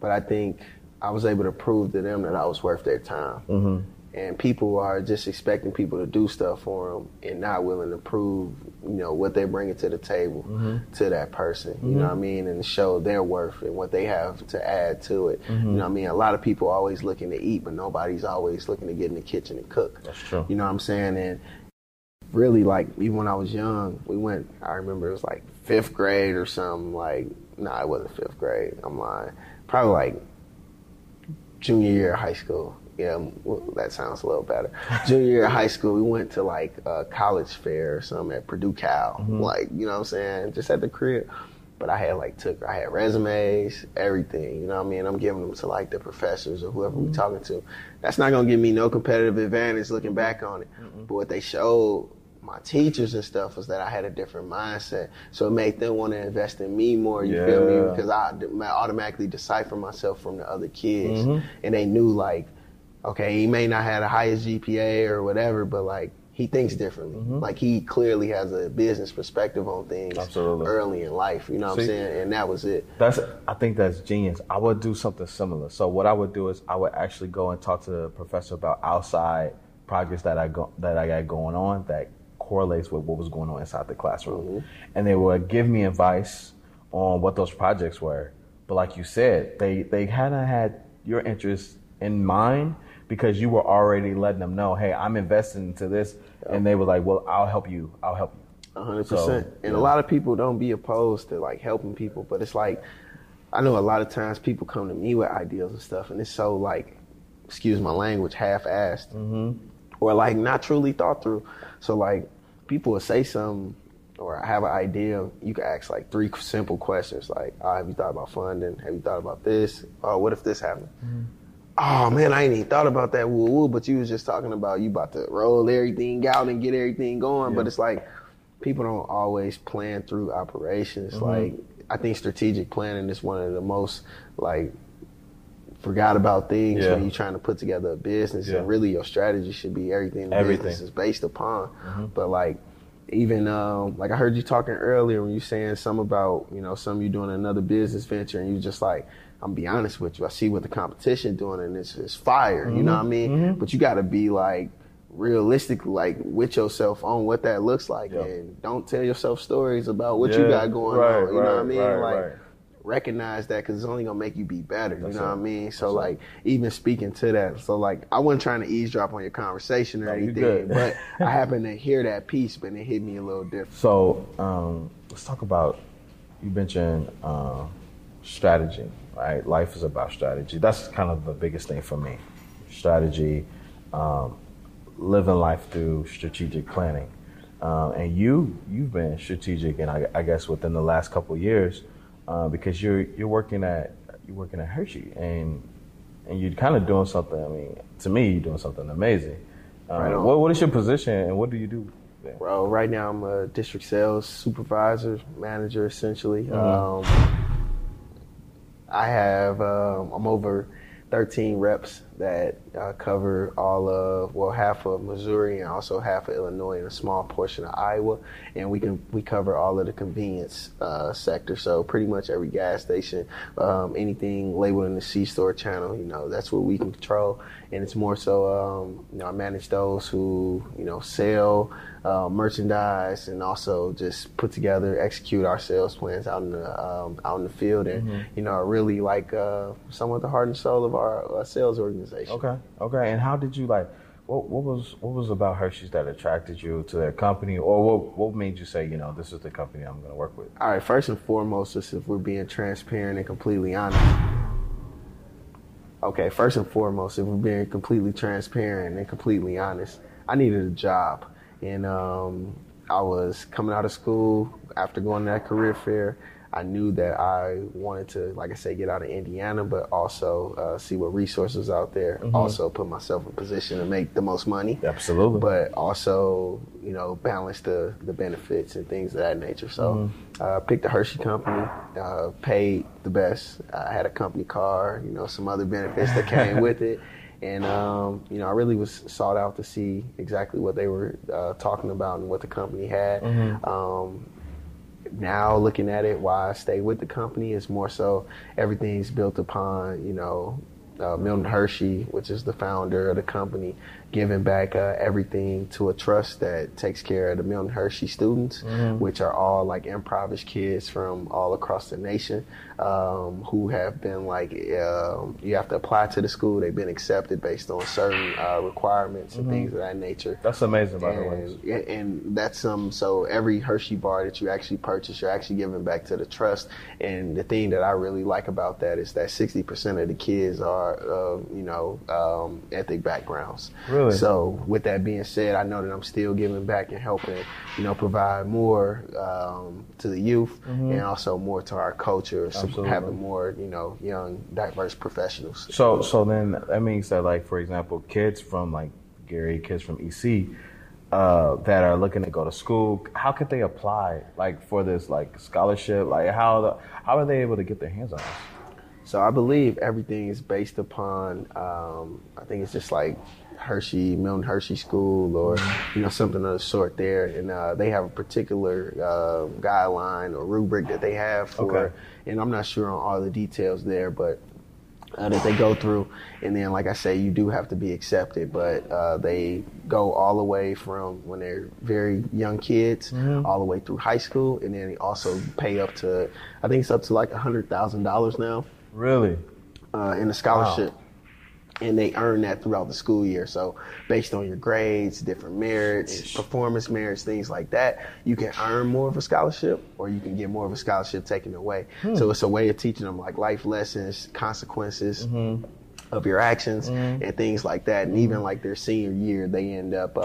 but I think I was able to prove to them that I was worth their time. Mm-hmm. And people are just expecting people to do stuff for them and not willing to prove, you know, what they're bringing to the table mm-hmm. to that person, mm-hmm. you know what I mean, and show their worth and what they have to add to it. Mm-hmm. You know what I mean? A lot of people are always looking to eat, but nobody's always looking to get in the kitchen and cook. That's true. You know what I'm saying? And really, like, even when I was young, I remember it was like fifth grade or something. Like, nah, it wasn't fifth grade. I'm lying. Probably like junior year of high school. Yeah, well, that sounds a little better. Junior year of high school, we went to like a college fair or something at Purdue Cal. Mm-hmm. Like, you know what I'm saying? Just at the crib. But I had resumes, everything, you know what I mean? I'm giving them to like the professors or whoever mm-hmm. we're talking to. That's not gonna give me no competitive advantage looking back on it. Mm-hmm. But what they showed my teachers and stuff was that I had a different mindset. So it made them want to invest in me more, you feel me? Because I automatically decipher myself from the other kids. Mm-hmm. And they knew like, okay, he may not have the highest GPA or whatever, but like he thinks differently. Mm-hmm. Like he clearly has a business perspective on things Absolutely. Early in life, you know what I'm saying? And that was it. I think that's genius. I would do something similar. So what I would do is I would actually go and talk to the professor about outside projects that I got going on that correlates with what was going on inside the classroom. Mm-hmm. And they would give me advice on what those projects were. But like you said, they hadn't had your interests in mind, because you were already letting them know, hey, I'm investing into this. Yep. And they were like, well, I'll help you. 100%. And a lot of people don't be opposed to like helping people, but it's like, I know a lot of times people come to me with ideas and stuff, and it's so like, excuse my language, half-assed mm-hmm. or like not truly thought through. So like people will say something or I have an idea, you can ask like three simple questions. Like, have you thought about funding? Have you thought about this? Oh, what if this happened? Mm-hmm. Oh man, I ain't even thought about that woo-woo, but you was just talking about you about to roll everything out and get everything going. Yeah. But it's like, people don't always plan through operations. Mm-hmm. Like, I think strategic planning is one of the most, like, forgot about things when you're trying to put together a business. Yeah. And really, your strategy should be everything the business is based upon. Mm-hmm. But like, even, like I heard you talking earlier when you saying something about, you know, something you doing another business venture, and you just like, I'm be honest with you, I see what the competition doing, and it's fire, mm-hmm. you know what I mean? Mm-hmm. But you gotta be like realistic, like with yourself on what that looks like, and don't tell yourself stories about what you got going on, you know what I mean? Recognize that, because it's only gonna make you be better. That's you know what I mean? So like, even speaking to that, so like, I wasn't trying to eavesdrop on your conversation or anything, but I happened to hear that piece, but it hit me a little different. So let's talk about, you mentioned strategy, right? Life is about strategy. That's kind of the biggest thing for me. Strategy, living life through strategic planning. And you've been strategic, and I guess within the last couple of years, because you're working at Hershey, and you're kind of doing something. I mean, to me, you're doing something amazing. Right on. What is your position, and what do you do there? Well, right now I'm a district sales supervisor, manager essentially. Mm-hmm. I have I'm over 13 reps that cover all of, well, half of Missouri and also half of Illinois and a small portion of Iowa, and we cover all of the convenience sector. So pretty much every gas station, anything labeled in the C-store channel, you know, that's what we can control. And it's more so, you know, I manage those who, you know, sell merchandise and also just put together, execute our sales plans out in the field, and mm-hmm. you know, are really like somewhat the heart and soul of our sales organization. Okay. And how did you like? What was about Hershey's that attracted you to their company, or what made you say, you know, this is the company I'm going to work with? All right, first and foremost, just if we're being transparent and completely honest. Okay, first and foremost, if we're being completely transparent and completely honest, I needed a job, and I was coming out of school after going to that career fair. I knew that I wanted to, like I said, get out of Indiana, but also see what resources out there. Mm-hmm. Also put myself in a position to make the most money. Absolutely. But also, you know, balance the benefits and things of that nature. So I picked the Hershey company, paid the best. I had a company car, you know, some other benefits that came with it. And, you know, I really was sought out to see exactly what they were talking about and what the company had. Mm-hmm. Now looking at it, why I stay with the company is more so everything's built upon, you know, Milton Hershey, which is the founder of the company, giving back everything to a trust that takes care of the Milton Hershey students, mm-hmm. which are all like impoverished kids from all across the nation who have been like, you have to apply to the school. They've been accepted based on certain requirements and mm-hmm. things of that nature. That's amazing, by the way. And that's so every Hershey bar that you actually purchase, you're actually giving back to the trust. And the thing that I really like about that is that 60% of the kids are, you know, ethnic backgrounds. Really? So with that being said, I know that I'm still giving back and helping, you know, provide more to the youth mm-hmm. and also more to our culture, so having more, you know, young, diverse professionals. So then that means that, like, for example, kids from like Gary, kids from EC that are looking to go to school, how could they apply, like, for this, like, scholarship? Like, how are they able to get their hands on this? So I believe everything is based upon, I think it's just like Milton Hershey School or, you know, something of the sort there. And they have a particular guideline or rubric that they have for, and I'm not sure on all the details there, but that they go through. And then, like I say, you do have to be accepted, but they go all the way from when they're very young kids mm-hmm. all the way through high school. And then they also pay up to, I think it's up to like $100,000 now. Really? In a scholarship. Wow. And they earn that throughout the school year. So based on your grades, different merits, performance merits, things like that, you can earn more of a scholarship or you can get more of a scholarship taken away. So it's a way of teaching them like life lessons, consequences mm-hmm. of your actions mm-hmm. and things like that. And mm-hmm. even like their senior year, they end up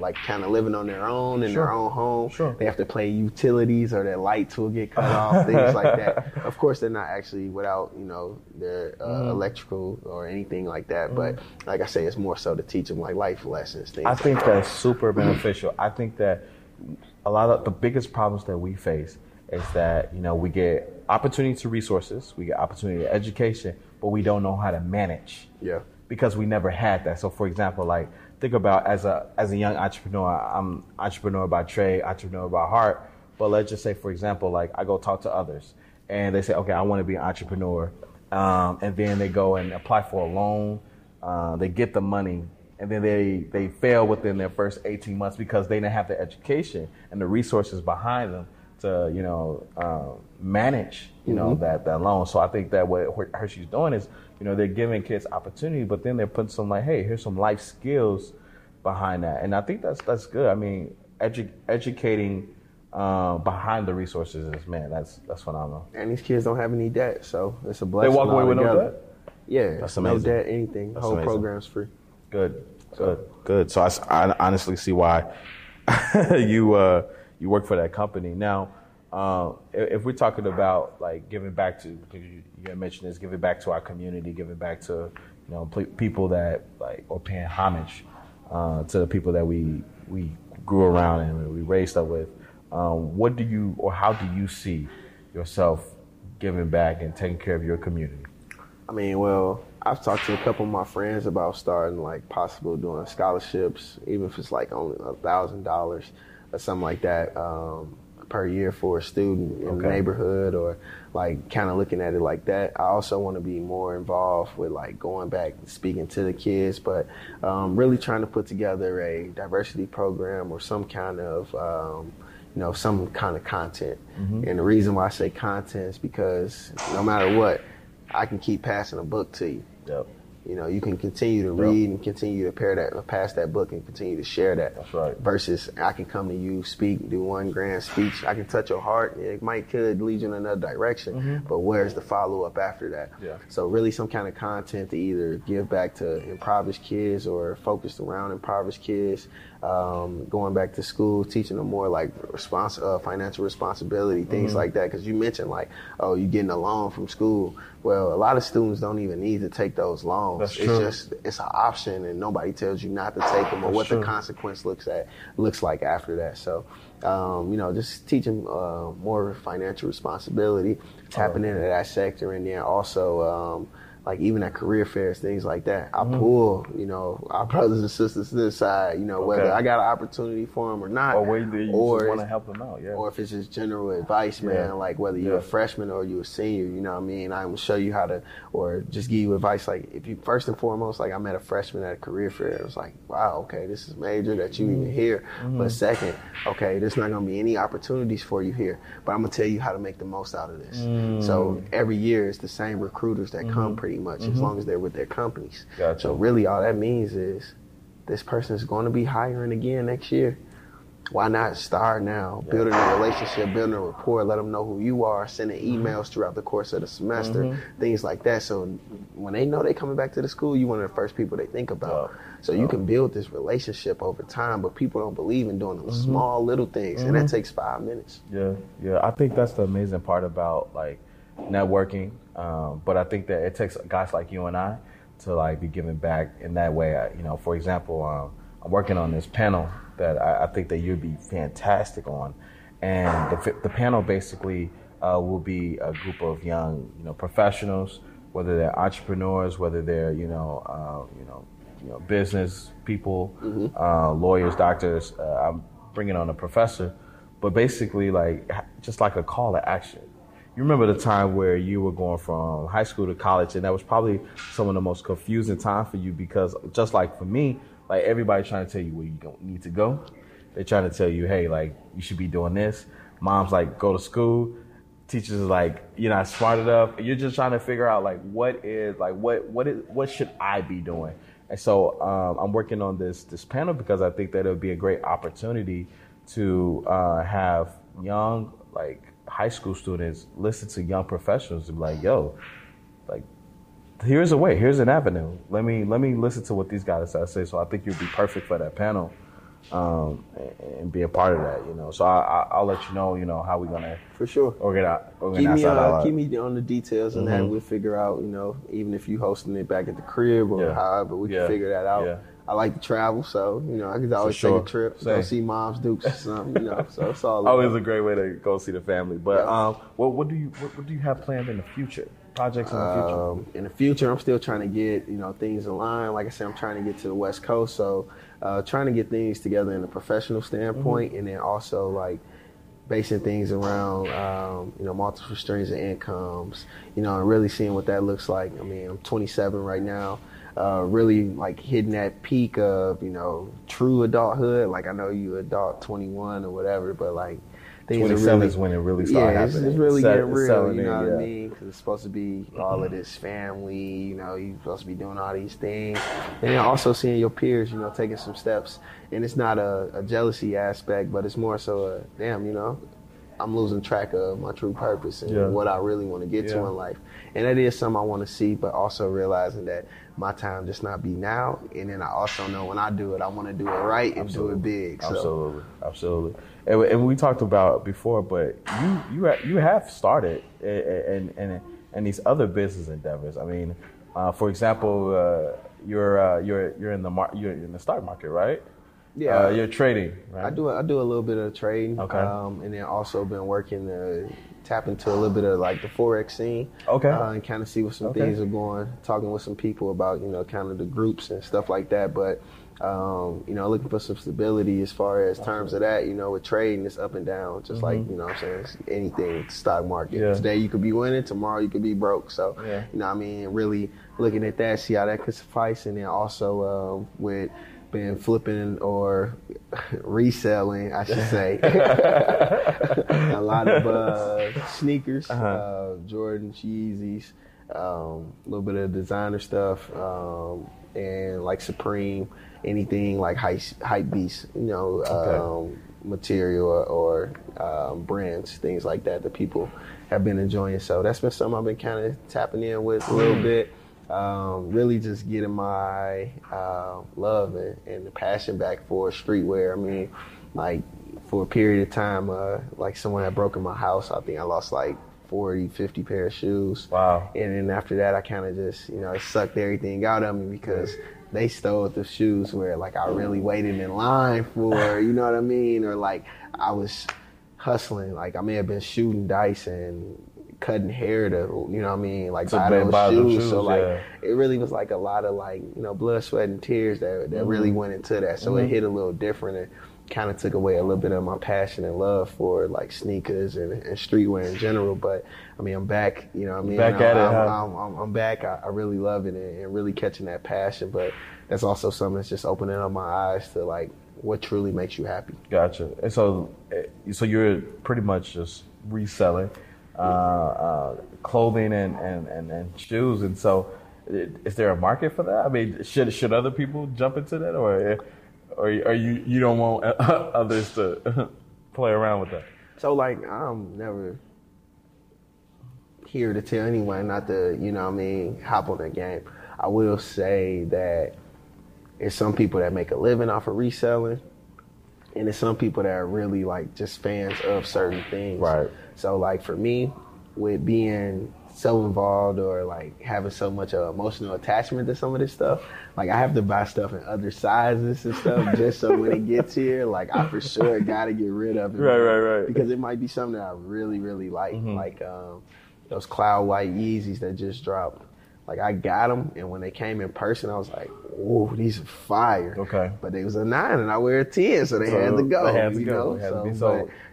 like kind of living on their own in sure. their own home. Sure. They have to pay utilities or their lights will get cut off, things like that. Of course, they're not actually without, you know, their electrical or anything like that. Mm-hmm. But like I say, it's more so to teach them like life lessons. Things I like think that's super beneficial. I think that a lot of the biggest problems that we face is that, you know, we get opportunity to resources, we get opportunity to education, but we don't know how to manage. Yeah. Because we never had that. So for example, like think about as a young entrepreneur, I'm entrepreneur by trade, entrepreneur by heart. But let's just say, for example, like I go talk to others and they say, okay, I want to be an entrepreneur. And then they go and apply for a loan. They get the money and then they fail within their first 18 months because they didn't have the education and the resources behind them to, you know, manage, you know, mm-hmm. that loan. So I think that what Hershey's doing is, you know, they're giving kids opportunity, but then they're putting some like, hey, here's some life skills behind that. And I think that's good. I mean, educating behind the resources is, man, that's phenomenal. And these kids don't have any debt, so it's a blessing. They walk away with no debt? Yeah, that's amazing. No debt, anything. The whole program's free. Good. So I honestly see why you work for that company. Now, if we're talking about like giving back to, because you mentioned this, giving back to our community, giving back to, you know, people that like, or paying homage to the people that we grew around and we raised up with. What do you, or how do you see yourself giving back and taking care of your community? I mean, well, I've talked to a couple of my friends about starting like possible doing scholarships, even if it's like only $1,000 or something like that. Per year for a student in the neighborhood, or like kind of looking at it like that. I also want to be more involved with like going back and speaking to the kids, but really trying to put together a diversity program or some kind of, you know, some kind of content. Mm-hmm. And the reason why I say content is because no matter what, I can keep passing a book to you. Yep. You know, you can continue to read and continue to pair that, pass that book and continue to share that. That's right. Versus I can come to you, speak, do one grand speech. I can touch your heart. It might could lead you in another direction, but where's the follow up after that? Yeah. So really some kind of content to either give back to impoverished kids or focused around impoverished kids, going back to school, teaching them more like financial responsibility, things like that. Because you mentioned like, oh, you're getting a loan from school. Well, a lot of students don't even need to take those loans. That's true. It's just, it's an option and nobody tells you not to take them or what the consequence looks like after that. So, you know, just teaching more financial responsibility, tapping into that sector. And then also, like even at career fairs, things like that. I pull, you know, our brothers and sisters to this side, you know, whether I got an opportunity for them or not. Or whether you want to help them out, Or if it's just general advice, man, like whether you're a freshman or you're a senior, you know what I mean? I will show you how to, or just give you advice. Like if you, first and foremost, like I met a freshman at a career fair. It was like, wow, okay, this is major that you even hear. But second, okay, there's not going to be any opportunities for you here, but I'm going to tell you how to make the most out of this. So every year it's the same recruiters that come pretty much as long as they're with their companies. So really all that means is this person is going to be hiring again next year. Why not start now? Building a relationship, building a rapport, let them know who you are, sending emails throughout the course of the semester, things like that. So when they know they're coming back to the school, you're one of the first people they think about. So you can build this relationship over time, but people don't believe in doing those small little things, and that takes 5 minutes. Yeah. I think that's the amazing part about like networking. But I think that it takes guys like you and I to like be giving back in that way. You know, for example, I'm working on this panel that I think that you'd be fantastic on, and the panel basically will be a group of young, you know, professionals, whether they're entrepreneurs, whether they're you know business people, lawyers, doctors. I'm bringing on a professor, but basically like just like a call to action. You remember the time where you were going from high school to college, and that was probably some of the most confusing time for you because just like for me, like everybody trying to tell you where you don't need to go. They're trying to tell you, hey, like you should be doing this. Mom's like, go to school. Teachers is like, you're not smart enough. You're just trying to figure out like what should I be doing? And so I'm working on this panel because I think that it would be a great opportunity to have young like high school students listen to young professionals and be like, yo, like here's a way, here's an avenue. Let me listen to what these guys have to say. So I think you'd be perfect for that panel and be a part of that, you know. So I'll let you know, how we're gonna for sure organize that. Keep me on the details and that we'll figure out, you know, even if you hosting it back at the crib or however, we can figure that out. Yeah. I like to travel, so, you know, I could always take a trip, go see Moms, Dukes, or something, you know, so it's all always a great way to go see the family. But what do you have planned in the future? Projects in the future? In the future, I'm still trying to get, you know, things in line. Like I said, I'm trying to get to the West Coast, so trying to get things together in a professional standpoint, and then also, like, basing things around, you know, multiple streams of incomes, you know, and really seeing what that looks like. I mean, I'm 27 right now. Really like hitting that peak of, you know, true adulthood. Like I know you adult 21 or whatever, but like things are really, is when it really starts happening. It's really getting real, you know what I mean? Because it's supposed to be all of this family, you know, you're supposed to be doing all these things. And then also seeing your peers, you know, taking some steps. And it's not a jealousy aspect, but it's more so a, damn, you know, I'm losing track of my true purpose and what I really want to get to in life. And that is something I want to see, but also realizing that my time just not be now. And then I also know when I do it, I want to do it right and do it big. So. Absolutely. And we talked about before, but you have started in these other business endeavors. I mean, for example, you're in the stock market, right? Yeah, you're trading, right? I do a little bit of trading, and then also been working to tap into a little bit of like the forex scene, and kind of see what some things are going. Talking with some people about, you know, kind of the groups and stuff like that, but. You know, looking for some stability as far as terms of that, you know, with trading, it's up and down, just like, you know what I'm saying, it's anything, stock market. Yeah. Today you could be winning, tomorrow you could be broke. So, you know what I mean, really looking at that, see how that could suffice. And then also with been flipping or reselling, I should say, a lot of sneakers, Jordans, Yeezys. a little bit of designer stuff, and like Supreme, anything like hype beast, you know, material or brands, things like that people have been enjoying. So that's been something I've been kind of tapping in with a little bit. Really just getting my love and the passion back for streetwear. I mean, like for a period of time, like someone had broken my house. I think I lost like 40, 50 pair of shoes. Wow. And then after that, I kind of just, you know, it sucked everything out of me because they stole the shoes where like I really waited in line for, you know what I mean? Or like I was hustling, like I may have been shooting dice and cutting hair to, you know what I mean? Like buy those shoes. So like, it really was like a lot of like, you know, blood, sweat and tears that really went into that. So it hit a little different and kind of took away a little bit of my passion and love for like sneakers and streetwear in general. But I mean, I'm back, you know what I mean? I'm back. I really love it and really catching that passion. But that's also something that's just opening up my eyes to like what truly makes you happy. Gotcha. And so you're pretty much just reselling clothing and shoes. And so is there a market for that? I mean, should other people jump into that or you don't want others to play around with that? So like, I'm never here to tell anyone not to, you know what I mean, hop on the game. I will say that there's some people that make a living off of reselling, and there's some people that are really like just fans of certain things. Right. So like for me, with being so involved or like having so much emotional attachment to some of this stuff, like I have to buy stuff in other sizes and stuff just so when it gets here, like I for sure gotta get rid of it. Right. Because it might be something that I really, really like. Mm-hmm. Like those cloud white Yeezys that just dropped. Like I got them, and when they came in person, I was like, "Ooh, these are fire!" Okay, but they was a 9, and I wear a 10, so they had to go.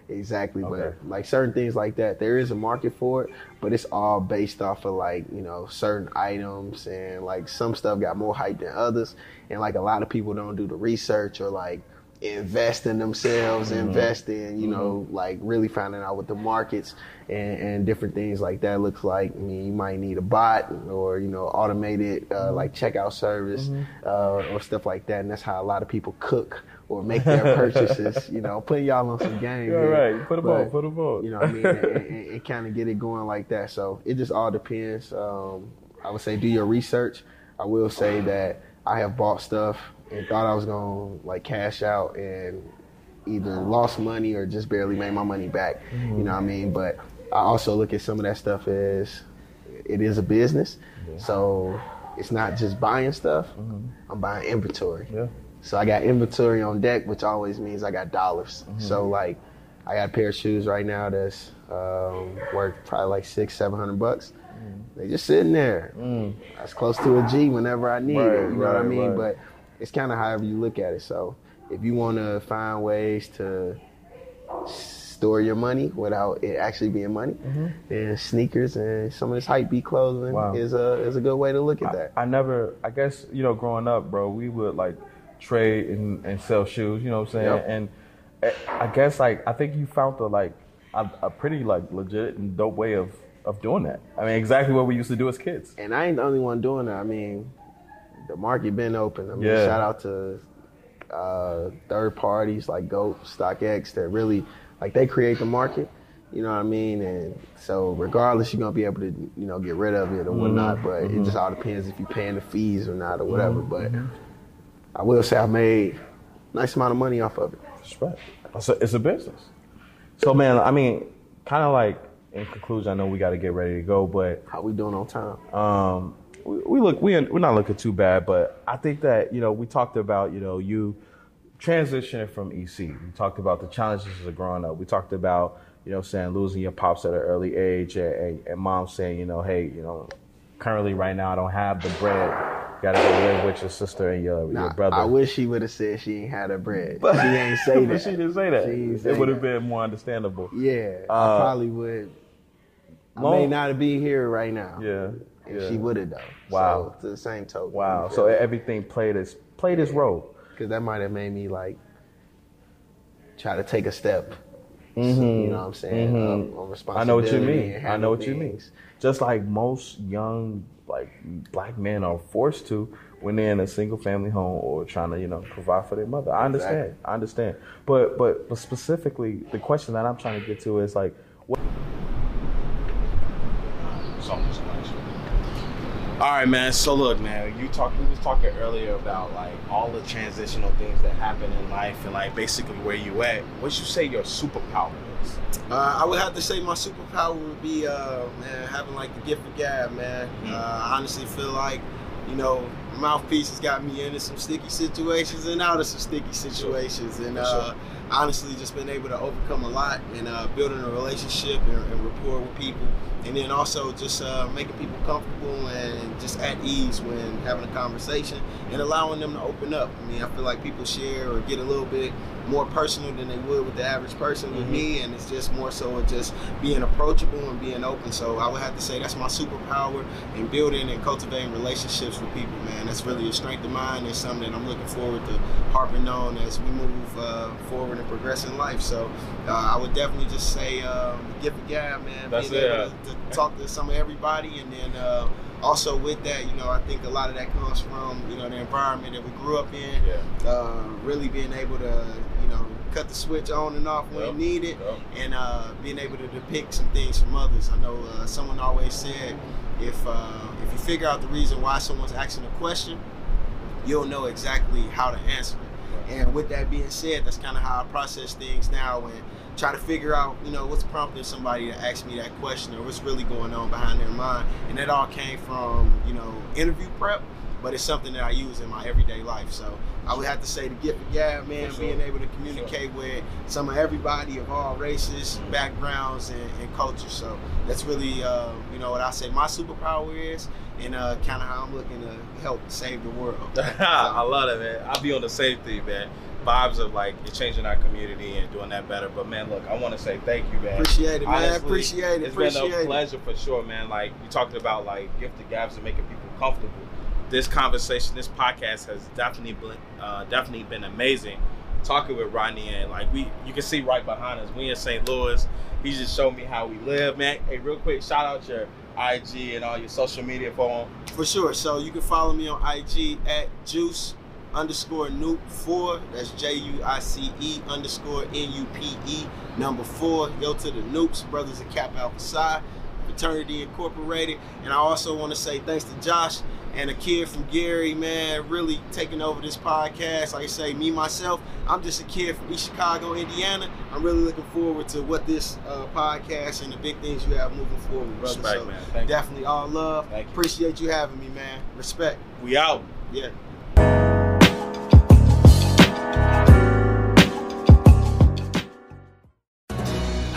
Exactly, okay. But like certain things like that, there is a market for it, but it's all based off of like, you know, certain items, and like some stuff got more hype than others, and like a lot of people don't do the research or like invest in themselves, invest in, you know, like really finding out what the markets and different things like that looks like. I mean, you might need a bot or, you know, automated like checkout service or stuff like that. And that's how a lot of people cook or make their purchases, you know, putting y'all on some game. All right, put them on. You know what I mean? And kind of get it going like that. So it just all depends. I would say do your research. I will say that I have bought stuff and thought I was going to like cash out and either lost money or just barely made my money back. You know what I mean? But I also look at some of that stuff as it is a business. Yeah. So it's not just buying stuff. I'm buying inventory. Yeah. So I got inventory on deck, which always means I got dollars. So like I got a pair of shoes right now that's worth probably like $600-$700. They just sitting there. That's close to a G whenever I need it. You know what I mean? But it's kind of however you look at it. So if you want to find ways to store your money without it actually being money, then sneakers and some of this hype beat clothing is a good way to look at that. I guess, you know, growing up, bro, we would like trade and sell shoes, you know what I'm saying? Yep. And I guess like, I think you found the like a pretty like legit and dope way of doing that. I mean, exactly what we used to do as kids. And I ain't the only one doing that. I mean, the market been open. I mean, shout out to third parties like GOAT, StockX, that really, like, they create the market, you know what I mean? And so regardless, you're going to be able to, you know, get rid of it or whatnot, but it just all depends if you're paying the fees or not or whatever. But I will say I made a nice amount of money off of it. That's right. It's a business. So, man, I mean, kind of like, in conclusion, I know we got to get ready to go, but... How we doing on time? We're not looking too bad, but I think that, you know, we talked about, you know, you transitioning from EC. We talked about the challenges of growing up. We talked about, you know, saying losing your pops at an early age and mom saying, you know, hey, you know, currently right now I don't have the bread. You got to go live with your sister and your brother. I wish she would have said she ain't had her bread. But, she ain't say that. She didn't say that. It would have been more understandable. Yeah, I probably would. I may not be here right now. Yeah. And she would have, though. Wow. So, to the same token. Wow. So everything played its role. Because that might have made me, like, try to take a step Mm-hmm. So, you know what I'm saying? Mm-hmm. On responsibility. I know what you mean. I know what you mean. Just like most young, like, black men are forced to when they're in a single family home or trying to, you know, provide for their mother. I understand. Exactly. I understand. But specifically, the question that I'm trying to get to is like, what? Something's nice. All right, man. So look, man, we was talking earlier about like all the transitional things that happen in life and like basically where you at. What'd you say your superpower is? I would have to say my superpower would be, man, having like the gift of gab, man. Mm-hmm. I honestly feel like, you know, mouthpiece has got me into some sticky situations and out of some sticky situations. Sure. And honestly, just been able to overcome a lot and building a relationship and rapport with people. And then also just making people comfortable and just at ease when having a conversation and allowing them to open up. I mean, I feel like people share or get a little bit more personal than they would with the average person with me. And it's just more so just being approachable and being open. So I would have to say that's my superpower in building and cultivating relationships with people, man. That's really a strength of mine. It's something that I'm looking forward to harping on as we move forward and progress in life. So I would definitely just say give a gab, man. That's being able to talk to some of everybody. And then also with that, you know, I think a lot of that comes from, you know, the environment that we grew up in, really being able to, you know, cut the switch on and off when needed, and being able to depict some things from others. I know someone always said, if you figure out the reason why someone's asking a question, you'll know exactly how to answer it. And with that being said, that's kind of how I process things now and try to figure out, you know, what's prompting somebody to ask me that question or what's really going on behind their mind. And that all came from, you know, interview prep, but it's something that I use in my everyday life. So I would have to say the gift of gab, man, being able to communicate with some of everybody of all races, backgrounds, and cultures. So that's really, you know, what I say my superpower is and kind of how I'm looking to help save the world. So, I love it, man. I'll be on the same thing, man. Vibes of like you're changing our community and doing that better. But man, look, I want to say thank you, man. Appreciate it, honestly, man. Appreciate it. It's been a pleasure for sure, man. Like you talked about, like gifted gaps and making people comfortable. This conversation, this podcast has definitely been amazing. Talking with Rodney and like you can see right behind us. We in St. Louis. He just showed me how we live, man. Hey, real quick, shout out your IG and all your social media for sure. So you can follow me on IG at Juice_Nupe4, that's JUICE_NUPE4. Yo to the Nukes, Brothers of Kappa Alpha Psi, Fraternity Incorporated. And I also want to say thanks to Josh and a kid from Gary, man, really taking over this podcast. Like I say, me, myself, I'm just a kid from East Chicago, Indiana. I'm really looking forward to what this podcast and the big things you have moving forward, brother. Respect, so man. Thank definitely you. All love. Thank Appreciate you having me, man. Respect. We out. Yeah.